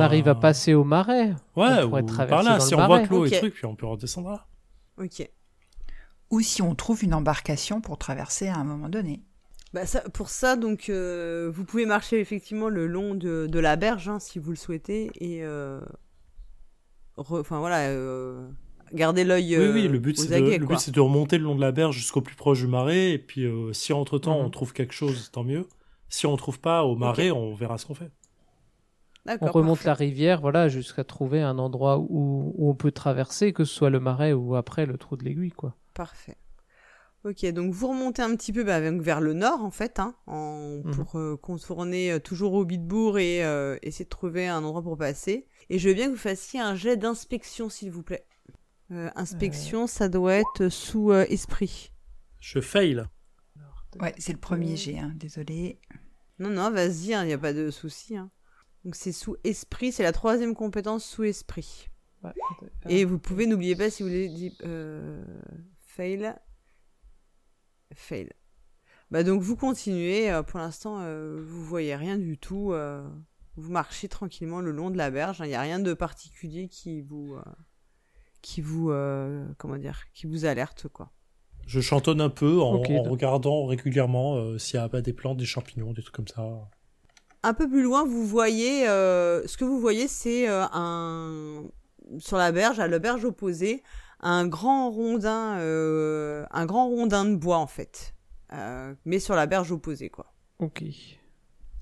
arrive à passer au marais, on pourrait traverser par là, si on voit que l'eau est truc, puis on peut redescendre là. Ok. Ou si on trouve une embarcation pour traverser à un moment donné. Pour ça, donc, vous pouvez marcher effectivement le long de la berge, hein, si vous le souhaitez, et garder l'œil aux aguets. Oui, le but, c'est de remonter le long de la berge jusqu'au plus proche du marais, et puis si entre-temps, on trouve quelque chose, tant mieux. Si on ne trouve pas au marais, on verra ce qu'on fait. D'accord, on remonte la rivière, jusqu'à trouver un endroit où on peut traverser, que ce soit le marais ou après le trou de l'aiguille, quoi. Parfait. Ok, donc vous remontez un petit peu vers le nord, en fait, hein, pour contourner toujours Hobbitbourg et essayer de trouver un endroit pour passer. Et je veux bien que vous fassiez un jet d'inspection, s'il vous plaît. Inspection, ça doit être sous esprit. Je fail. Ouais, c'est le premier jet, hein, désolé. Non, vas-y, il n'y a pas de souci, hein. Donc c'est sous esprit, c'est la troisième compétence sous esprit. Ouais, et vous pouvez, n'oubliez pas si vous voulez dire fail. Donc vous continuez, pour l'instant vous voyez rien du tout, vous marchez tranquillement le long de la berge, il n'y a rien de particulier qui vous alerte, quoi. Je chantonne un peu en regardant régulièrement s'il n'y a pas des plantes, des champignons, des trucs comme ça. Un peu plus loin, vous voyez, ce que vous voyez, c'est sur la berge, à la berge opposée, un grand rondin de bois, en fait. Mais sur la berge opposée, quoi. Ok.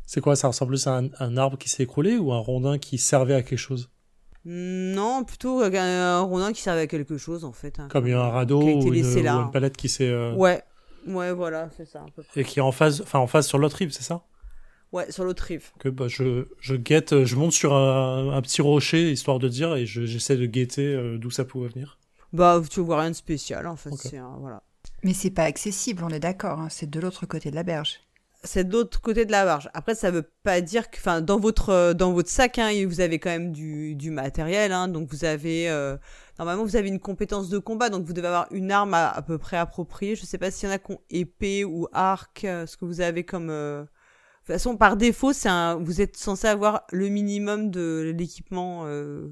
C'est quoi, ça ressemble plus à un arbre qui s'est écroulé ou un rondin qui servait à quelque chose ? Non, plutôt un rondin qui servait à quelque chose, en fait. Hein, comme il y a un radeau ou une palette qui s'est... Ouais, voilà, c'est ça. À peu près. Et qui est en face sur l'autre rive, c'est ça ? Ouais, sur l'autre rive. Je guette, je monte sur un petit rocher, histoire de dire, et j'essaie de guetter d'où ça pouvait venir. Tu vois rien de spécial, en fait. Okay. C'est, voilà. Mais c'est pas accessible, on est d'accord, hein, c'est de l'autre côté de la berge. C'est de l'autre côté de la barge. Après, ça veut pas dire que... Enfin, dans votre sac, hein, vous avez quand même du matériel. Hein, donc, vous avez... normalement, vous avez une compétence de combat. Donc, vous devez avoir une arme à peu près appropriée. Je sais pas s'il y en a qui ont épée ou arc. Ce que vous avez comme... De toute façon, par défaut, vous êtes censé avoir le minimum de l'équipement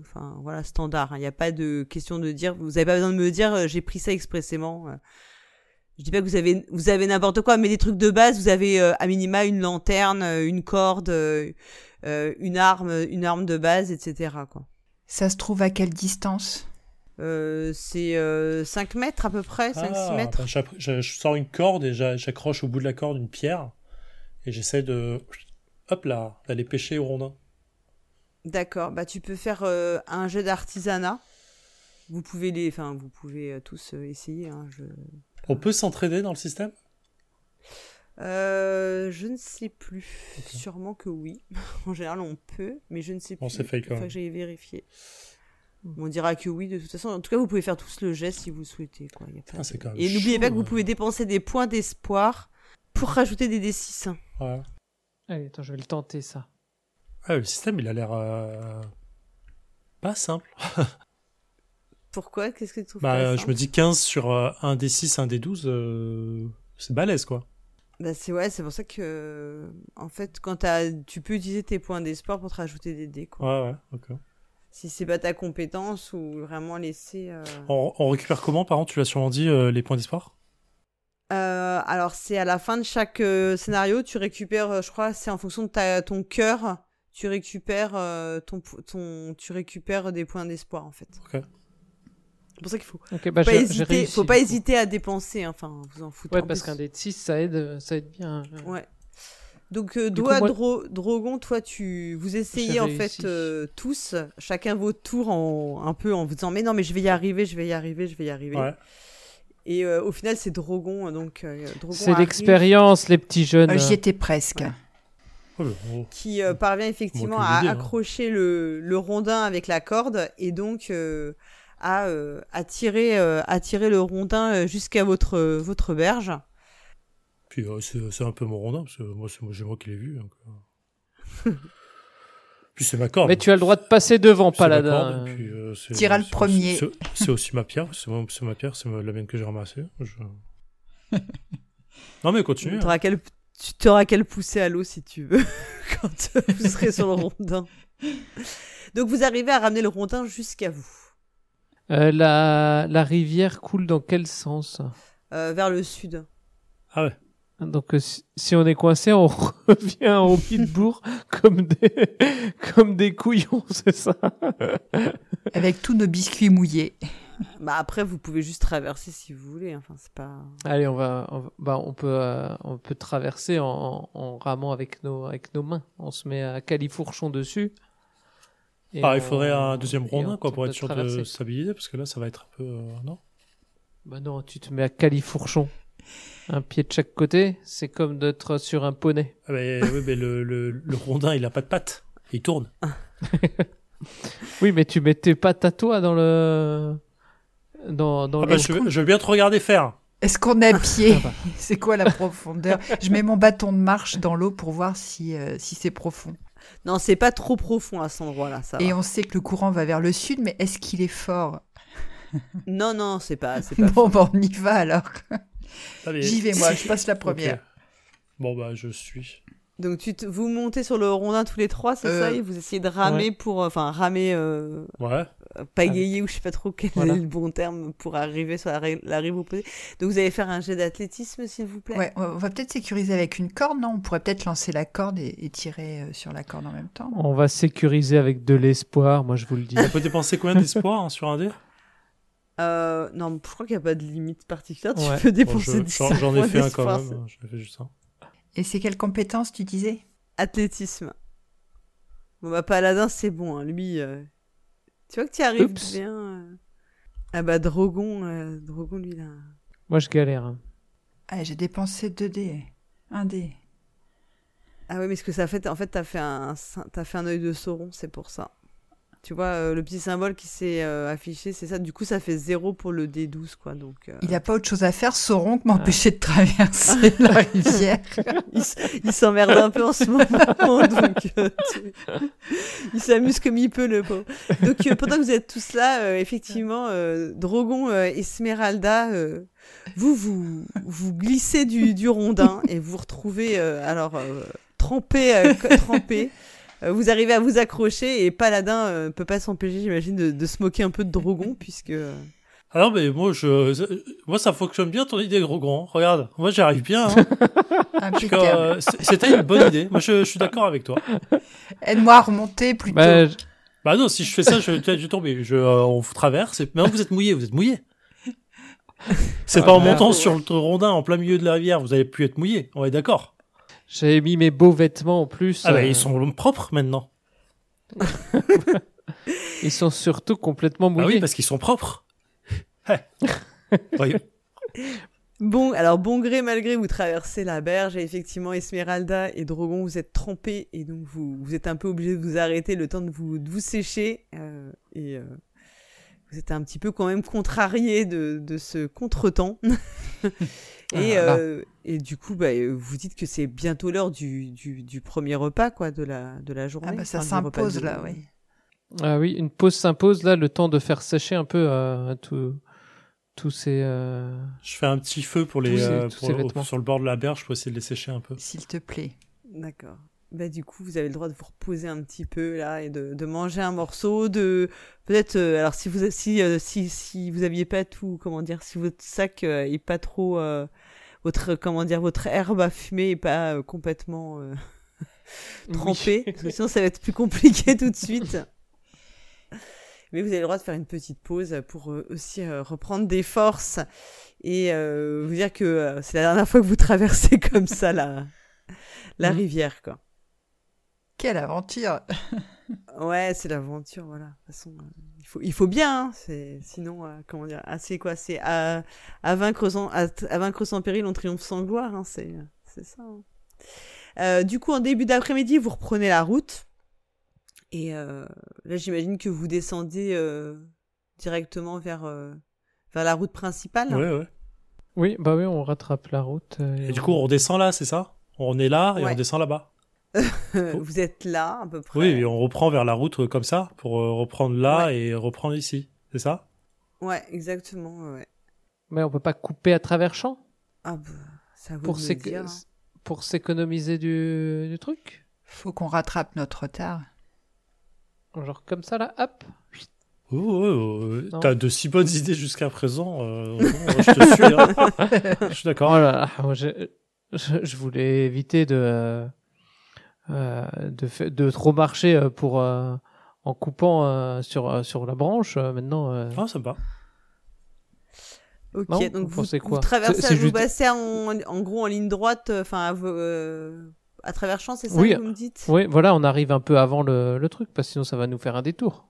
enfin voilà, standard. Il n'y a pas de question de dire... Vous n'avez pas besoin de me dire « j'ai pris ça expressément ». Je dis pas que vous avez n'importe quoi, mais des trucs de base, vous avez à minima une lanterne, une corde, une arme de base, etc. Quoi. Ça se trouve à quelle distance ? C'est 5 mètres à peu près, 5-6 mètres. Ben, je sors une corde et j'accroche au bout de la corde une pierre et j'essaie de, hop là, d'aller pêcher au rondin. D'accord, bah tu peux faire un jet d'artisanat. Vous pouvez tous essayer. Hein, On peut s'entraider dans le système ? Je ne sais plus. Okay. Sûrement que oui. En général, on peut, mais je ne sais plus. On s'est fait quand même. Il faut que j'aille vérifier. On dira que oui, de toute façon. En tout cas, vous pouvez faire tous le geste si vous le souhaitez. Quoi. Y a pas c'est quand même Et n'oubliez pas que vous pouvez dépenser des points d'espoir pour rajouter des D6. Ouais. Allez, attends, je vais le tenter, ça. Ah, le système, il a l'air... pas simple. Pourquoi ? Qu'est-ce que tu trouves pas simple ? Je me dis 15 sur 1 des 6, 1 des 12, c'est balèze, quoi. Bah c'est pour ça que, en fait, quand tu peux utiliser tes points d'espoir pour te rajouter des dés, quoi. Ouais, ok. Si c'est pas ta compétence ou vraiment laisser... On récupère comment, par exemple, tu l'as sûrement dit, les points d'espoir ? Alors, c'est à la fin de chaque scénario, tu récupères, je crois, c'est en fonction de ton cœur, tu récupères, tu récupères des points d'espoir, en fait. Ok. C'est pour ça qu'il faut pas hésiter à dépenser, enfin vous en foutez. Ouais, parce qu'un dé de 6 ça aide bien. Ouais. Donc Drogon, toi vous essayez en fait tous, chacun votre tour un peu en vous disant mais non mais je vais y arriver. Ouais. Et au final c'est Drogon donc c'est arrive, l'expérience les petits jeunes. J'y étais presque. Ouais. Qui parvient effectivement à accrocher le rondin avec la corde et donc à tirer le rondin jusqu'à votre berge. Puis c'est un peu mon rondin, parce que moi, c'est moi qui l'ai vu. Donc... puis c'est ma corde. Mais tu as le droit de passer devant, Paladin. Tira le premier. C'est aussi ma pierre, c'est la mienne que j'ai ramassée. Non mais continue. Tu auras qu'à le pousser à l'eau si tu veux, quand vous serez sur le rondin. Donc vous arrivez à ramener le rondin jusqu'à vous. La rivière coule dans quel sens ? Vers le sud. Ah ouais. Donc si on est coincé, on revient au Hobbitbourg comme des couillons, c'est ça ? Avec tous nos biscuits mouillés. Bah après, vous pouvez juste traverser si vous voulez. Enfin, c'est pas. Allez, on peut traverser en ramant avec nos mains. On se met à califourchon dessus. Il faudrait un deuxième rondin quoi, pour être sûr de stabiliser, parce que là, ça va être un peu... non ? Bah non, tu te mets à califourchon. Un pied de chaque côté, c'est comme d'être sur un poney. Ah bah, oui, mais le rondin, il n'a pas de pattes. Il tourne. Oui, mais tu mets tes pattes à toi dans le... Dans le... Je veux bien te regarder faire. Est-ce qu'on est à pied ? C'est quoi la profondeur ? Je mets mon bâton de marche dans l'eau pour voir si c'est profond. Non, c'est pas trop profond à cet endroit-là, ça. Et va. On sait que le courant va vers le sud, mais est-ce qu'il est fort ? Non, c'est pas. Bon, bah, on y va alors. Allez. J'y vais moi, je passe la première. Okay. Bon bah, je suis. Donc vous montez sur le rondin tous les trois, c'est ça ? Et vous essayez de ramer pagayer ou je sais pas trop quel est le bon terme pour arriver sur la rive opposée. Donc vous allez faire un jet d'athlétisme s'il vous plaît. Ouais, on va peut-être sécuriser avec une corde, non ? On pourrait peut-être lancer la corde et tirer sur la corde en même temps. On va sécuriser avec de l'espoir, moi je vous le dis. On peut dépenser combien d'espoir sur un dé ? Non, je crois qu'il n'y a pas de limite particulière, tu peux dépenser 10 points. J'en ai fait un quand même, j'ai fait juste un. Et c'est quelle compétence tu disais ? Athlétisme. Bon bah Paladin c'est bon, hein. Lui... Tu vois que tu arrives bien. Ah bah Drogon lui là. Moi je galère. Hein. Ah, j'ai dépensé 2 dés, 1 dé. Ah oui mais ce que ça fait, en fait t'as fait un œil de Sauron, c'est pour ça. Tu vois, le petit symbole qui s'est affiché, c'est ça. Du coup, ça fait 0 pour le D12, quoi. Donc, il n'a pas autre chose à faire, Sauron, que m'empêcher de traverser la rivière. Il s'emmerde un peu en ce moment, donc il s'amuse comme il peut, le pauvre. Donc, pendant que vous êtes tous là, effectivement, Drogon, Esmeralda... Vous glissez du rondin et vous vous retrouvez trempé. Vous arrivez à vous accrocher et Paladin peut pas s'empêcher, j'imagine, de se moquer un peu de Drogon puisque. Ah non, mais moi ça fonctionne bien ton idée, Drogon. Regarde, moi j'arrive bien. Hein. C'était une bonne idée. Moi je suis d'accord avec toi. Aide-moi à remonter plutôt. Bah non, si je fais ça, je vais tomber. On vous traverse. Et... Maintenant vous êtes mouillé. C'est pas en montant sur le rondin en plein milieu de la rivière, vous avez pu être mouillé, on est d'accord. J'avais mis mes beaux vêtements en plus. Ah bah ils sont propres maintenant. Ils sont surtout complètement mouillés. Ah oui, parce qu'ils sont propres. Ouais. Bon, alors bon gré, malgré, vous traversez la berge et effectivement Esmeralda et Drogon, vous êtes trempés et donc vous êtes un peu obligés de vous arrêter le temps de vous sécher et... Vous êtes un petit peu quand même contrarié de ce contretemps. Et du coup, vous dites que c'est bientôt l'heure du premier repas quoi, de la journée. Ah bah ça s'impose là, oui. Ah oui, une pause s'impose là, le temps de faire sécher un peu tous ces... Je fais un petit feu pour les sur le bord de la berge pour essayer de les sécher un peu. S'il te plaît. D'accord. Du coup, vous avez le droit de vous reposer un petit peu là et de manger un morceau, de peut-être. Alors, si vous aviez pas tout, comment dire, si votre sac est pas trop votre herbe à fumer est pas complètement trempée, parce que sinon ça va être plus compliqué tout de suite. Mais vous avez le droit de faire une petite pause pour aussi reprendre des forces et vous dire que c'est la dernière fois que vous traversez comme ça la rivière, quoi. Quelle aventure. Ouais, c'est l'aventure, voilà. De toute façon, il faut bien, hein, sinon, comment dire, c'est quoi, c'est à vaincre sans péril, on triomphe sans gloire, hein, c'est ça. Hein. Du coup, en début d'après-midi, vous reprenez la route, et là, j'imagine que vous descendez directement vers la route principale. Ouais, hein. Ouais. Oui, bah oui, on rattrape la route. Et du coup, on redescend là, c'est ça ? On est là et on descend là-bas. Vous êtes là, à peu près. Oui, et on reprend vers la route comme ça, pour reprendre là et reprendre ici, c'est ça ? Ouais, exactement, ouais. Mais on peut pas couper à travers champs ? Ah bah, ça vous le dire. Hein. Pour s'économiser du truc ? Faut qu'on rattrape notre retard. Genre comme ça, là, hop. T'as de si bonnes idées jusqu'à présent, je te suis, hein. Je suis d'accord. Je voulais éviter de trop marcher pour en coupant sur la branche. Maintenant, ah, ça me va. Ok, non, donc vous traversez, vous passez en gros en ligne droite, enfin à travers champs, c'est ça que vous me dites ? Oui, voilà, on arrive un peu avant le truc parce que sinon ça va nous faire un détour.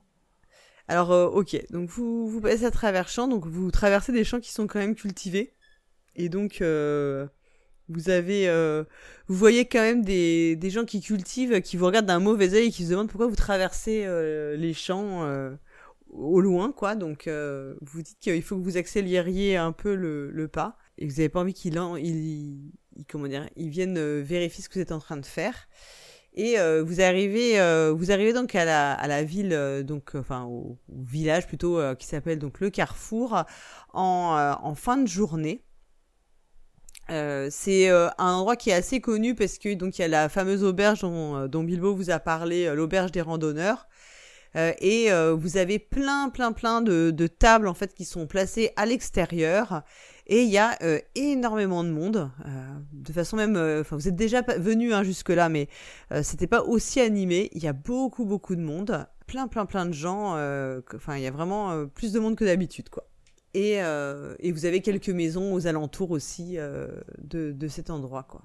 Alors, ok, donc vous passez à travers champs, donc vous traversez des champs qui sont quand même cultivés et donc. Vous voyez quand même des gens qui cultivent, qui vous regardent d'un mauvais œil et qui se demandent pourquoi vous traversez les champs au loin, quoi. Donc, vous dites qu'il faut que vous accélériez un peu le pas et vous n'avez pas envie qu'ils viennent vérifier ce que vous êtes en train de faire. Et vous arrivez donc à la ville, donc enfin au village plutôt qui s'appelle donc le Carrefour en fin de journée. C'est un endroit qui est assez connu parce que donc il y a la fameuse auberge dont Bilbo vous a parlé, l'auberge des randonneurs, et vous avez plein de tables en fait qui sont placées à l'extérieur et il y a énormément de monde, de façon même, enfin vous êtes déjà venu hein, jusque là mais c'était pas aussi animé, il y a beaucoup de monde, plein de gens, enfin il y a vraiment plus de monde que d'habitude quoi. Et vous avez quelques maisons aux alentours aussi de cet endroit, quoi.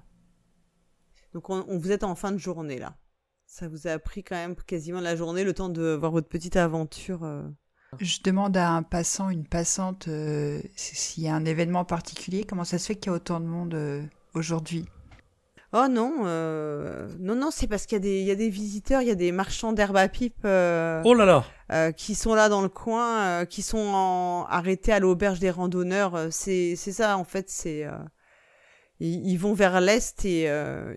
Donc, vous êtes en fin de journée, là. Ça vous a pris quand même quasiment la journée, le temps de voir votre petite aventure. Je demande à un passant, une passante, s'il y a un événement particulier. Comment ça se fait qu'il y a autant de monde aujourd'hui ? Oh non, non, non, c'est parce qu'il y a des, visiteurs, il y a des marchands d'herbe à pipe oh là là. Qui sont là dans le coin, qui sont arrêtés à l'auberge des randonneurs. C'est ça, en fait, c'est... Ils vont vers l'est et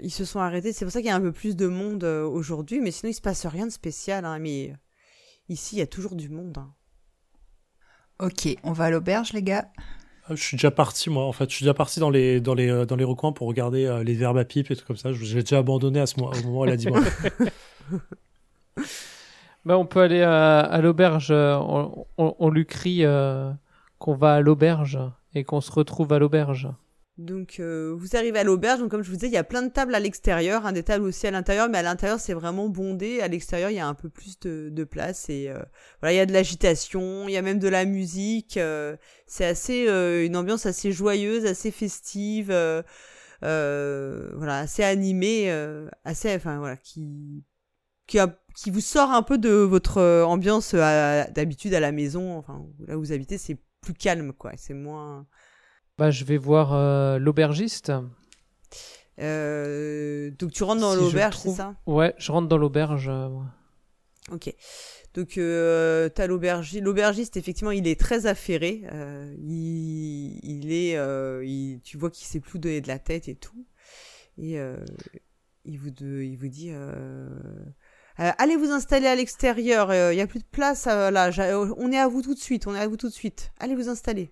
ils se sont arrêtés. C'est pour ça qu'il y a un peu plus de monde aujourd'hui, mais sinon il ne se passe rien de spécial. Hein, mais ici, il y a toujours du monde. Hein. Ok, on va à l'auberge, les gars. Je suis déjà parti, moi, en fait. Je suis déjà parti dans les recoins pour regarder les verbes à pipe et tout comme ça. J'ai déjà abandonné au moment où elle a dit moi. Bah, on peut aller à l'auberge. On lui crie qu'on va à l'auberge et qu'on se retrouve à l'auberge. Donc, vous arrivez à l'auberge. Donc, comme je vous disais, il y a plein de tables à l'extérieur. Hein, des tables aussi à l'intérieur. Mais à l'intérieur, c'est vraiment bondé. À l'extérieur, il y a un peu plus de place. Et voilà, il y a de l'agitation. Il y a même de la musique. C'est assez une ambiance assez joyeuse, assez festive. Voilà, assez animée. Assez, enfin, voilà, qui vous sort un peu de votre ambiance d'habitude à la maison. Enfin, là où vous habitez, c'est plus calme, quoi. C'est moins... Bah, je vais voir l'aubergiste. Donc tu rentres dans l'auberge, c'est ça ? Ouais, je rentre dans l'auberge. Ok. Donc t'as l'aubergiste. L'aubergiste, effectivement, il est très affairé. Tu vois qu'il sait plus donner de la tête et tout. Et il vous dit. Allez vous installer à l'extérieur. Il y a plus de place là. On est à vous tout de suite. Allez vous installer.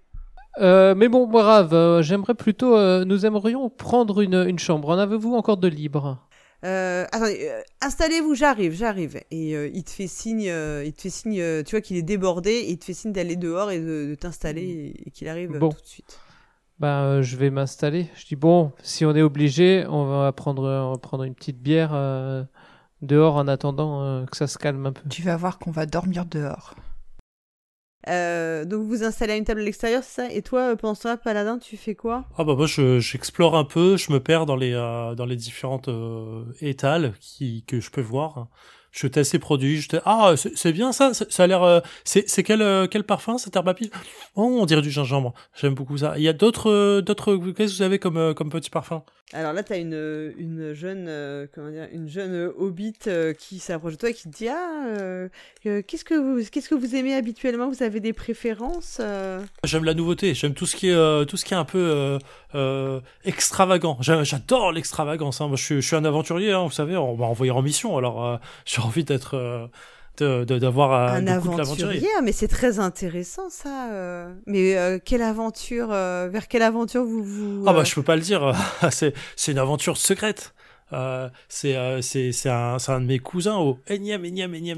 Mais bon, brave, j'aimerais plutôt... nous aimerions prendre une chambre. En avez-vous encore de libre ? Attendez, installez-vous, j'arrive. Et il te fait signe, tu vois qu'il est débordé, et il te fait signe d'aller dehors et de t'installer et qu'il arrive tout de suite. Bah, je vais m'installer. Je dis, bon, si on est obligé, on va prendre une petite bière dehors en attendant que ça se calme un peu. Tu vas voir qu'on va dormir dehors. Donc vous vous installez à une table à l'extérieur, c'est ça ? Et toi, pendant ce temps-là, Paladin, tu fais quoi ? Ah bah moi, j'explore un peu, je me perds dans les différentes étals que je peux voir. Je teste ces produits, ah c'est bien ça, ça a l'air. C'est quel parfum cette herbe à pipe ? Oh, on dirait du gingembre. J'aime beaucoup ça. Il y a d'autres. Qu'est-ce que vous avez comme petit parfum ? Alors là, t'as une jeune hobbit qui s'approche de toi et qui te dit qu'est-ce que vous aimez habituellement ? Vous avez des préférences ? J'aime la nouveauté. J'aime tout ce qui est un peu extravagant. J'adore l'extravagance. Hein. Moi, je suis un aventurier. Hein, vous savez, on m'a envoyé en mission. Alors j'ai envie d'avoir un aventurier, mais c'est très intéressant ça. Mais quelle aventure vers quelle aventure vous Ah bah je peux pas le dire. C'est une aventure secrète. C'est un de mes cousins au énième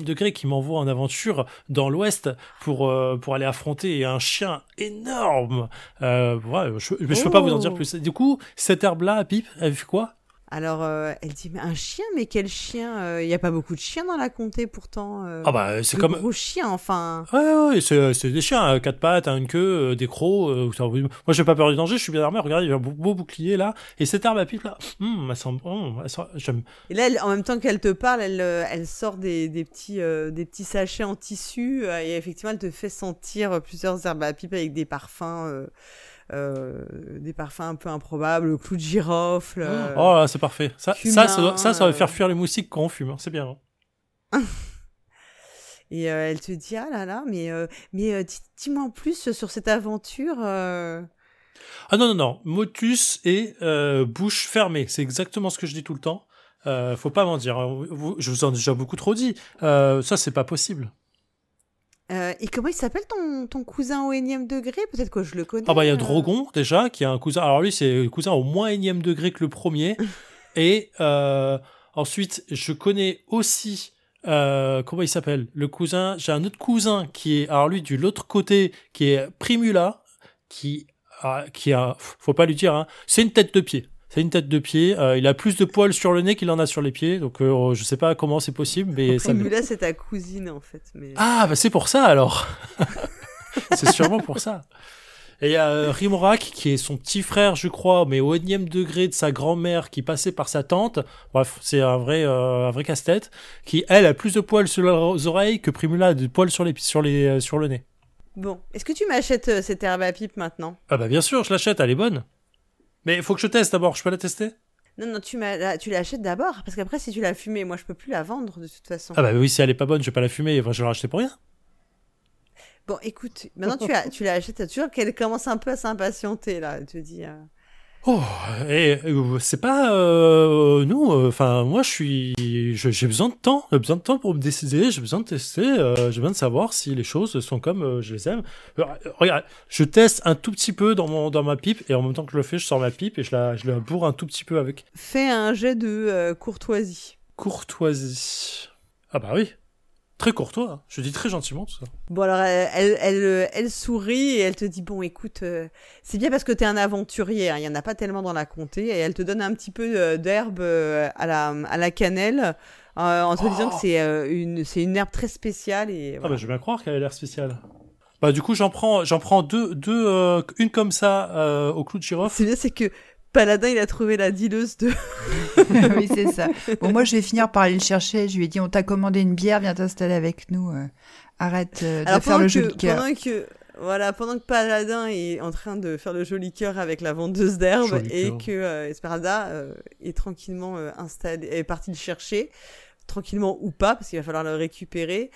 degré qui m'envoie en aventure dans l'Ouest pour aller affronter un chien énorme. Ouais, je peux pas vous en dire plus. Du coup, cette herbe là à pipe, elle fait quoi ? Alors, elle dit, mais un chien, mais quel chien ? Il n'y a pas beaucoup de chiens dans la comté, pourtant. Ah bah, c'est comme... gros chiens, enfin. Ouais, c'est des chiens, quatre pattes, une queue, des crocs. Moi, j'ai pas peur du danger, je suis bien armé. Regardez, il y a un beau bouclier, là. Et cette herbe à pipe, là, elle sent, j'aime. Et là, en même temps qu'elle te parle, elle sort des petits sachets en tissu. Et effectivement, elle te fait sentir plusieurs herbes à pipe avec des parfums un peu improbables, clous de girofle. Oh là, c'est parfait. Ça va faire fuir les moustiques quand on fume. Hein. C'est bien. Hein. Et elle te dit, ah là là, mais dis-moi en plus sur cette aventure. Ah non. Motus et bouche fermée. C'est exactement ce que je dis tout le temps. Faut pas mentir. Je vous en ai déjà beaucoup trop dit. Ça, c'est pas possible. Et comment il s'appelle ton cousin au énième degré ? Peut-être que je le connais. Ah bah il y a Drogon déjà qui a un cousin. Alors lui c'est le cousin au moins énième degré que le premier. Et ensuite je connais aussi comment il s'appelle ? Le cousin. J'ai un autre cousin qui est alors lui du l'autre côté qui est Primula qui a faut pas lui dire hein. C'est une tête de pied. Il a plus de poils sur le nez qu'il en a sur les pieds, donc je sais pas comment c'est possible, mais ça. Primula, c'est ta cousine en fait. Mais... Ah bah c'est pour ça alors. C'est sûrement pour ça. Et il y a Rimorak qui est son petit frère, je crois, mais au énième degré de sa grand-mère qui passait par sa tante. Bref, c'est un vrai casse-tête qui elle a plus de poils sur les oreilles que Primula a de poils sur le nez. Bon, est-ce que tu m'achètes cette herbe à pipe maintenant ? Ah bah bien sûr, je l'achète, elle est bonne. Mais il faut que je teste d'abord, je peux la tester ? Non, tu l'achètes d'abord, parce qu'après, si tu l'as fumée, moi, je peux plus la vendre, de toute façon. Ah bah oui, si elle est pas bonne, je vais pas la fumer, enfin, je vais la racheter pour rien. Bon, écoute, maintenant, tu l'achètes, tu vois qu'elle commence un peu à s'impatienter, là, elle te dit... Oh, et c'est pas nous. Enfin, moi, j'ai besoin de temps. J'ai besoin de temps pour me décider. J'ai besoin de tester. J'ai besoin de savoir si les choses sont comme je les aime. Regarde, je teste un tout petit peu dans ma pipe, et en même temps que je le fais, je sors ma pipe et je la bourre un tout petit peu avec. Fais un jet de courtoisie. Courtoisie. Ah bah oui. Très courtois, hein. Je dis très gentiment tout ça. Bon alors, elle sourit et elle te dit, bon écoute, c'est bien parce que t'es un aventurier, hein, y en a pas tellement dans la comté, et elle te donne un petit peu d'herbe à la cannelle, en te disant que c'est une herbe très spéciale. Et, voilà. Ah bah je veux bien croire qu'elle a l'air spéciale. Bah du coup j'en prends deux, une comme ça au clou de girofle. C'est bien, c'est que Paladin, il a trouvé la dealeuse de... Oui, c'est ça. Bon, moi, je vais finir par aller le chercher. Je lui ai dit, on t'a commandé une bière, viens t'installer avec nous. Arrête de faire le jeu de cœur. Pendant que Paladin est en train de faire le joli cœur avec la vendeuse d'herbe que Esmeralda est tranquillement installée, est partie le chercher, tranquillement ou pas, parce qu'il va falloir le récupérer.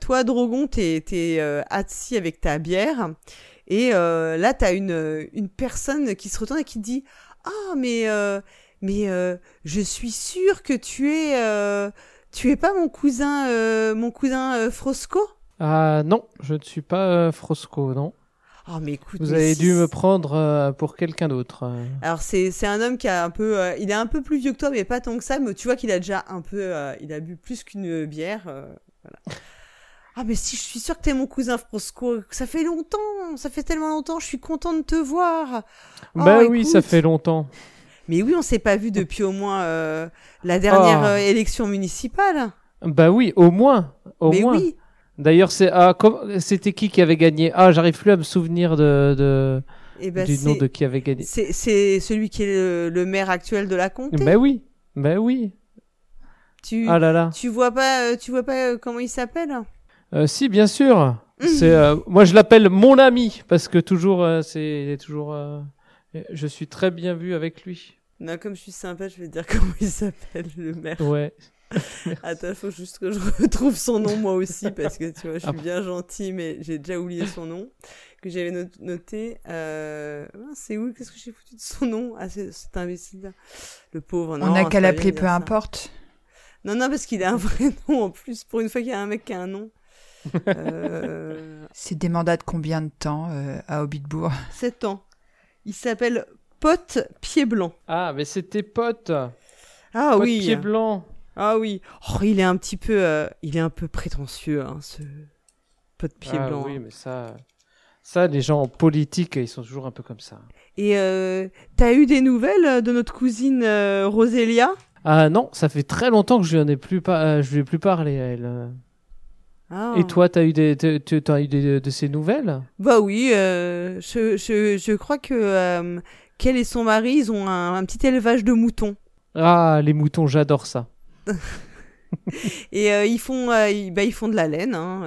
Toi, Drogon, t'es assis avec ta bière. Et là, t'as une personne qui se retourne et qui te dit « Ah, mais je suis sûre que tu es pas mon cousin Frosco ?» Ah non, je ne suis pas Frosco, non. Oh, mais écoute, vous avez dû me prendre pour quelqu'un d'autre. Alors c'est un homme qui a un peu, il est un peu plus vieux que toi, mais pas tant que ça. Mais tu vois qu'il a déjà un peu, il a bu plus qu'une bière, voilà. Ah, mais si, je suis sûre que t'es mon cousin Frosco. Ça fait tellement longtemps, je suis content de te voir. Bah oui, écoute, ça fait longtemps. Mais oui, on s'est pas vu depuis au moins la dernière élection municipale. Bah oui, au moins. Oui. D'ailleurs, c'était qui avait gagné ? Ah, j'arrive plus à me souvenir du nom de qui avait gagné. C'est celui qui est le maire actuel de la comté. Bah oui. Tu vois pas comment il s'appelle ? Si, bien sûr. C'est moi je l'appelle mon ami parce que toujours je suis très bien vu avec lui. Non, comme je suis sympa, je vais te dire comment il s'appelle, le maire. Ouais. Attends, faut juste que je retrouve son nom moi aussi parce que tu vois, je suis bien gentille mais j'ai déjà oublié son nom que j'avais noté. C'est où ? Qu'est-ce que j'ai foutu de son nom ? Ah, c'est imbécile. Le pauvre. Non, on n'a qu'à l'appeler peu importe. Non, parce qu'il a un vrai nom en plus. Pour une fois qu'il y a un mec qui a un nom. C'est des mandats de combien de temps à Hobbitbourg ? 7 ans. Il s'appelle Pot Pied Blanc. Ah, mais c'était Pot. Ah Pot oui. Pied Blanc. Ah oui. Oh, il est un peu prétentieux, hein, ce Pot Pied Blanc. Ah oui, mais ça, les gens en politique, ils sont toujours un peu comme ça. Et t'as eu des nouvelles de notre cousine Rosélia ? Ah non, ça fait très longtemps que je lui ai plus parlé à elle. Ah. Et toi, t'as eu de ces nouvelles ? Bah oui, je crois que qu'elle et son mari, ils ont un petit élevage de moutons. Ah, les moutons, j'adore ça. Et ils font de la laine, hein.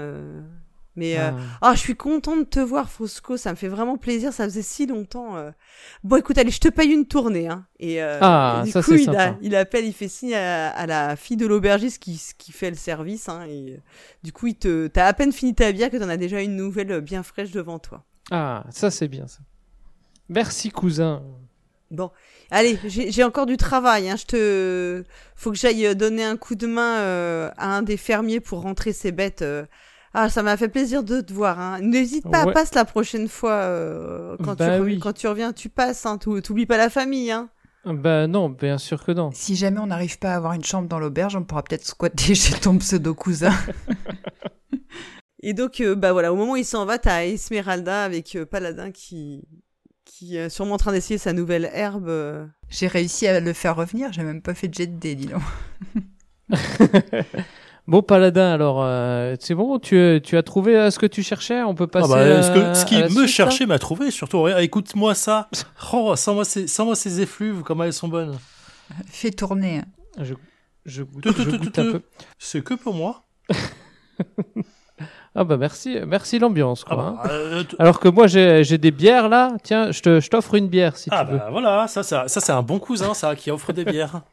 Je suis contente de te voir, Frosco, ça me fait vraiment plaisir, ça faisait si longtemps. Bon, écoute, allez, je te paye une tournée, hein. Il appelle, il fait signe à la fille de l'aubergiste qui fait le service, hein, et du coup, t'as à peine fini ta bière que t'en as déjà une nouvelle bien fraîche devant toi. Ah, ça c'est bien, ça. Merci, cousin. Bon, allez, j'ai encore du travail, hein, faut que j'aille donner un coup de main à un des fermiers pour rentrer ses bêtes. Ah, ça m'a fait plaisir de te voir. Hein. N'hésite pas, passe la prochaine fois. Quand tu reviens, tu passes. Hein. T'oublies pas la famille. Hein. Bah non, bien sûr que non. Si jamais on n'arrive pas à avoir une chambre dans l'auberge, on pourra peut-être squatter chez ton pseudo-cousin. Et donc, au moment où il s'en va, t'as Esmeralda avec Paladin qui est sûrement en train d'essayer sa nouvelle herbe. J'ai réussi à le faire revenir, j'ai même pas fait de jet de dé, dis donc. Bon, Paladin, alors, c'est bon, tu as trouvé ce que tu cherchais ? On peut passer ce qui m'a trouvé, surtout. Écoute-moi ça. Oh, sans moi, ces effluves, comment elles sont bonnes. Fais tourner. Je goûte un peu. C'est que pour moi. Ah bah merci l'ambiance quoi. Ah bah, alors que moi j'ai des bières là, tiens, je t'offre une bière si tu veux. Ah bah voilà, ça c'est un bon cousin ça qui offre des bières.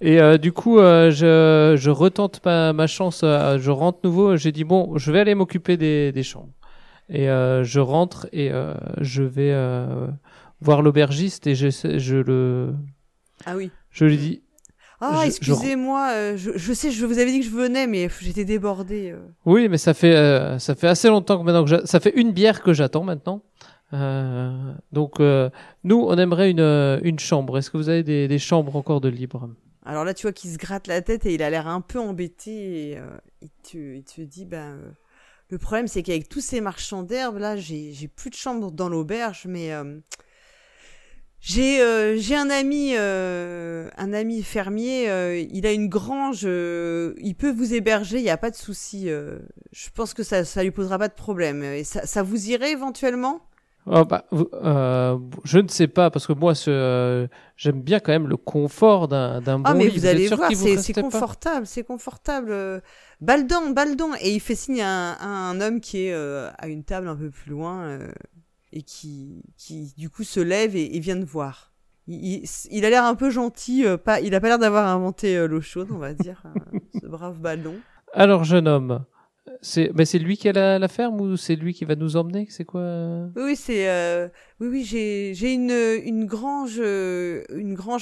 Et du coup je retente ma chance, je rentre nouveau, j'ai dit bon, je vais aller m'occuper des chambres. Et je rentre et je vais voir l'aubergiste et je le Ah oui. Je lui dis ah, excusez-moi, je sais, je vous avais dit que je venais, mais j'étais débordée. Oui, mais ça fait assez longtemps que maintenant que ça fait une bière que j'attends maintenant. Donc, nous, on aimerait une chambre. Est-ce que vous avez des chambres encore de libre? Alors là, tu vois qu'il se gratte la tête et il a l'air un peu embêté. Et, il te dit, le problème, c'est qu'avec tous ces marchands d'herbes, là, j'ai plus de chambre dans l'auberge, mais... J'ai un ami fermier, il a une grange, il peut vous héberger, il n'y a pas de souci. Je pense que ça lui posera pas de problème. Et ça vous irait éventuellement ? Je ne sais pas, parce que moi, j'aime bien quand même le confort d'un bon lit. Ah, mais vous allez voir, c'est confortable, c'est confortable. Baldon. Et il fait signe à un homme qui est à une table un peu plus loin... et qui du coup se lève et vient de voir. Il a l'air un peu gentil, il a pas l'air d'avoir inventé l'eau chaude, on va dire, ce brave ballon. Alors jeune homme, c'est lui qui a la ferme ou c'est lui qui va nous emmener, c'est quoi ? Oui, oui, j'ai une grange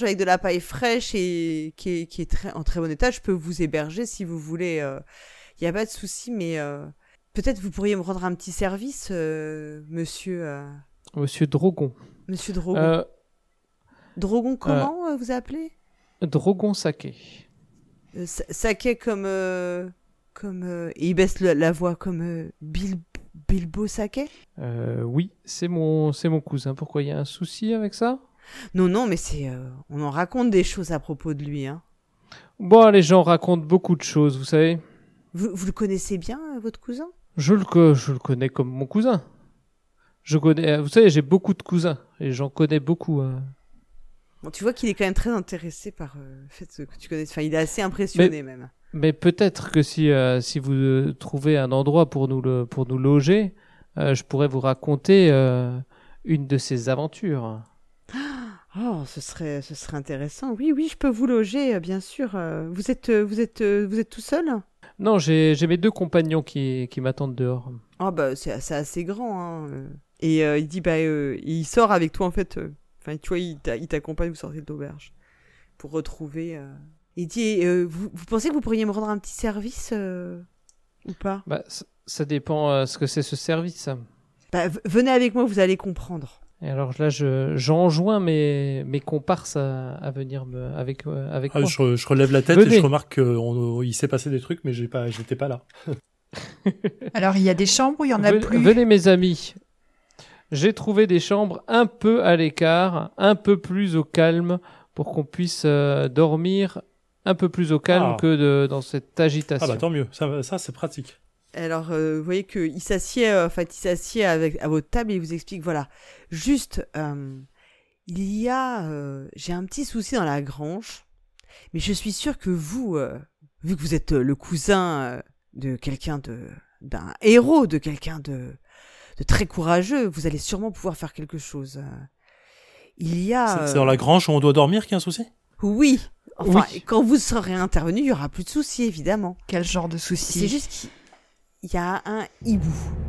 avec de la paille fraîche et qui est en très bon état. Je peux vous héberger si vous voulez. Il y a pas de souci, mais peut-être vous pourriez me rendre un petit service, monsieur... Monsieur Drogon. Monsieur Drogon. Drogon, comment vous appelez ? Drogon Saké. Saké comme et il baisse la voix comme Bilbo Sacquet ? Oui, c'est mon cousin. Pourquoi, il y a un souci avec ça ? Non, mais c'est... on en raconte des choses à propos de lui, hein. Bon, les gens racontent beaucoup de choses, vous savez. Vous le connaissez bien, votre cousin ? Je le connais comme mon cousin. Je connais, vous savez, j'ai beaucoup de cousins et j'en connais beaucoup. Bon, tu vois qu'il est quand même très intéressé par le fait que tu connaisses. Enfin, il est assez impressionné même. Mais peut-être que si vous trouvez un endroit pour nous loger, je pourrais vous raconter une de ses aventures. Oh, ce serait intéressant. Oui, je peux vous loger, bien sûr. Vous êtes tout seul ? Non, j'ai mes deux compagnons qui m'attendent dehors. Ah c'est assez grand, hein. Et il dit il sort avec toi en fait. Enfin tu vois il t'accompagne, vous sortez de l'auberge pour retrouver. Il dit vous pensez que vous pourriez me rendre un petit service ou pas ? Ça dépend ce que c'est ce service. Venez avec moi, vous allez comprendre. Et alors là, j'enjoins mes comparses à venir avec moi. Je relève la tête. Venez. Et je remarque qu'il s'est passé des trucs, mais j'étais pas là. Alors, il y a des chambres où il y en a plus. Venez mes amis, j'ai trouvé des chambres un peu à l'écart, un peu plus au calme, pour qu'on puisse dormir un peu plus au calme que dans cette agitation. Ah bah tant mieux, ça c'est pratique. Alors, vous voyez qu'il s'assied, à votre table et il vous explique, voilà, juste, j'ai un petit souci dans la grange, mais je suis sûr que vous, vu que vous êtes le cousin de quelqu'un d'un héros, de quelqu'un de très courageux, vous allez sûrement pouvoir faire quelque chose. C'est dans la grange où on doit dormir qu'il y a un souci ? Oui, quand vous serez intervenu, il n'y aura plus de souci, évidemment. Quel genre de souci ? C'est juste qu'il y a un hibou.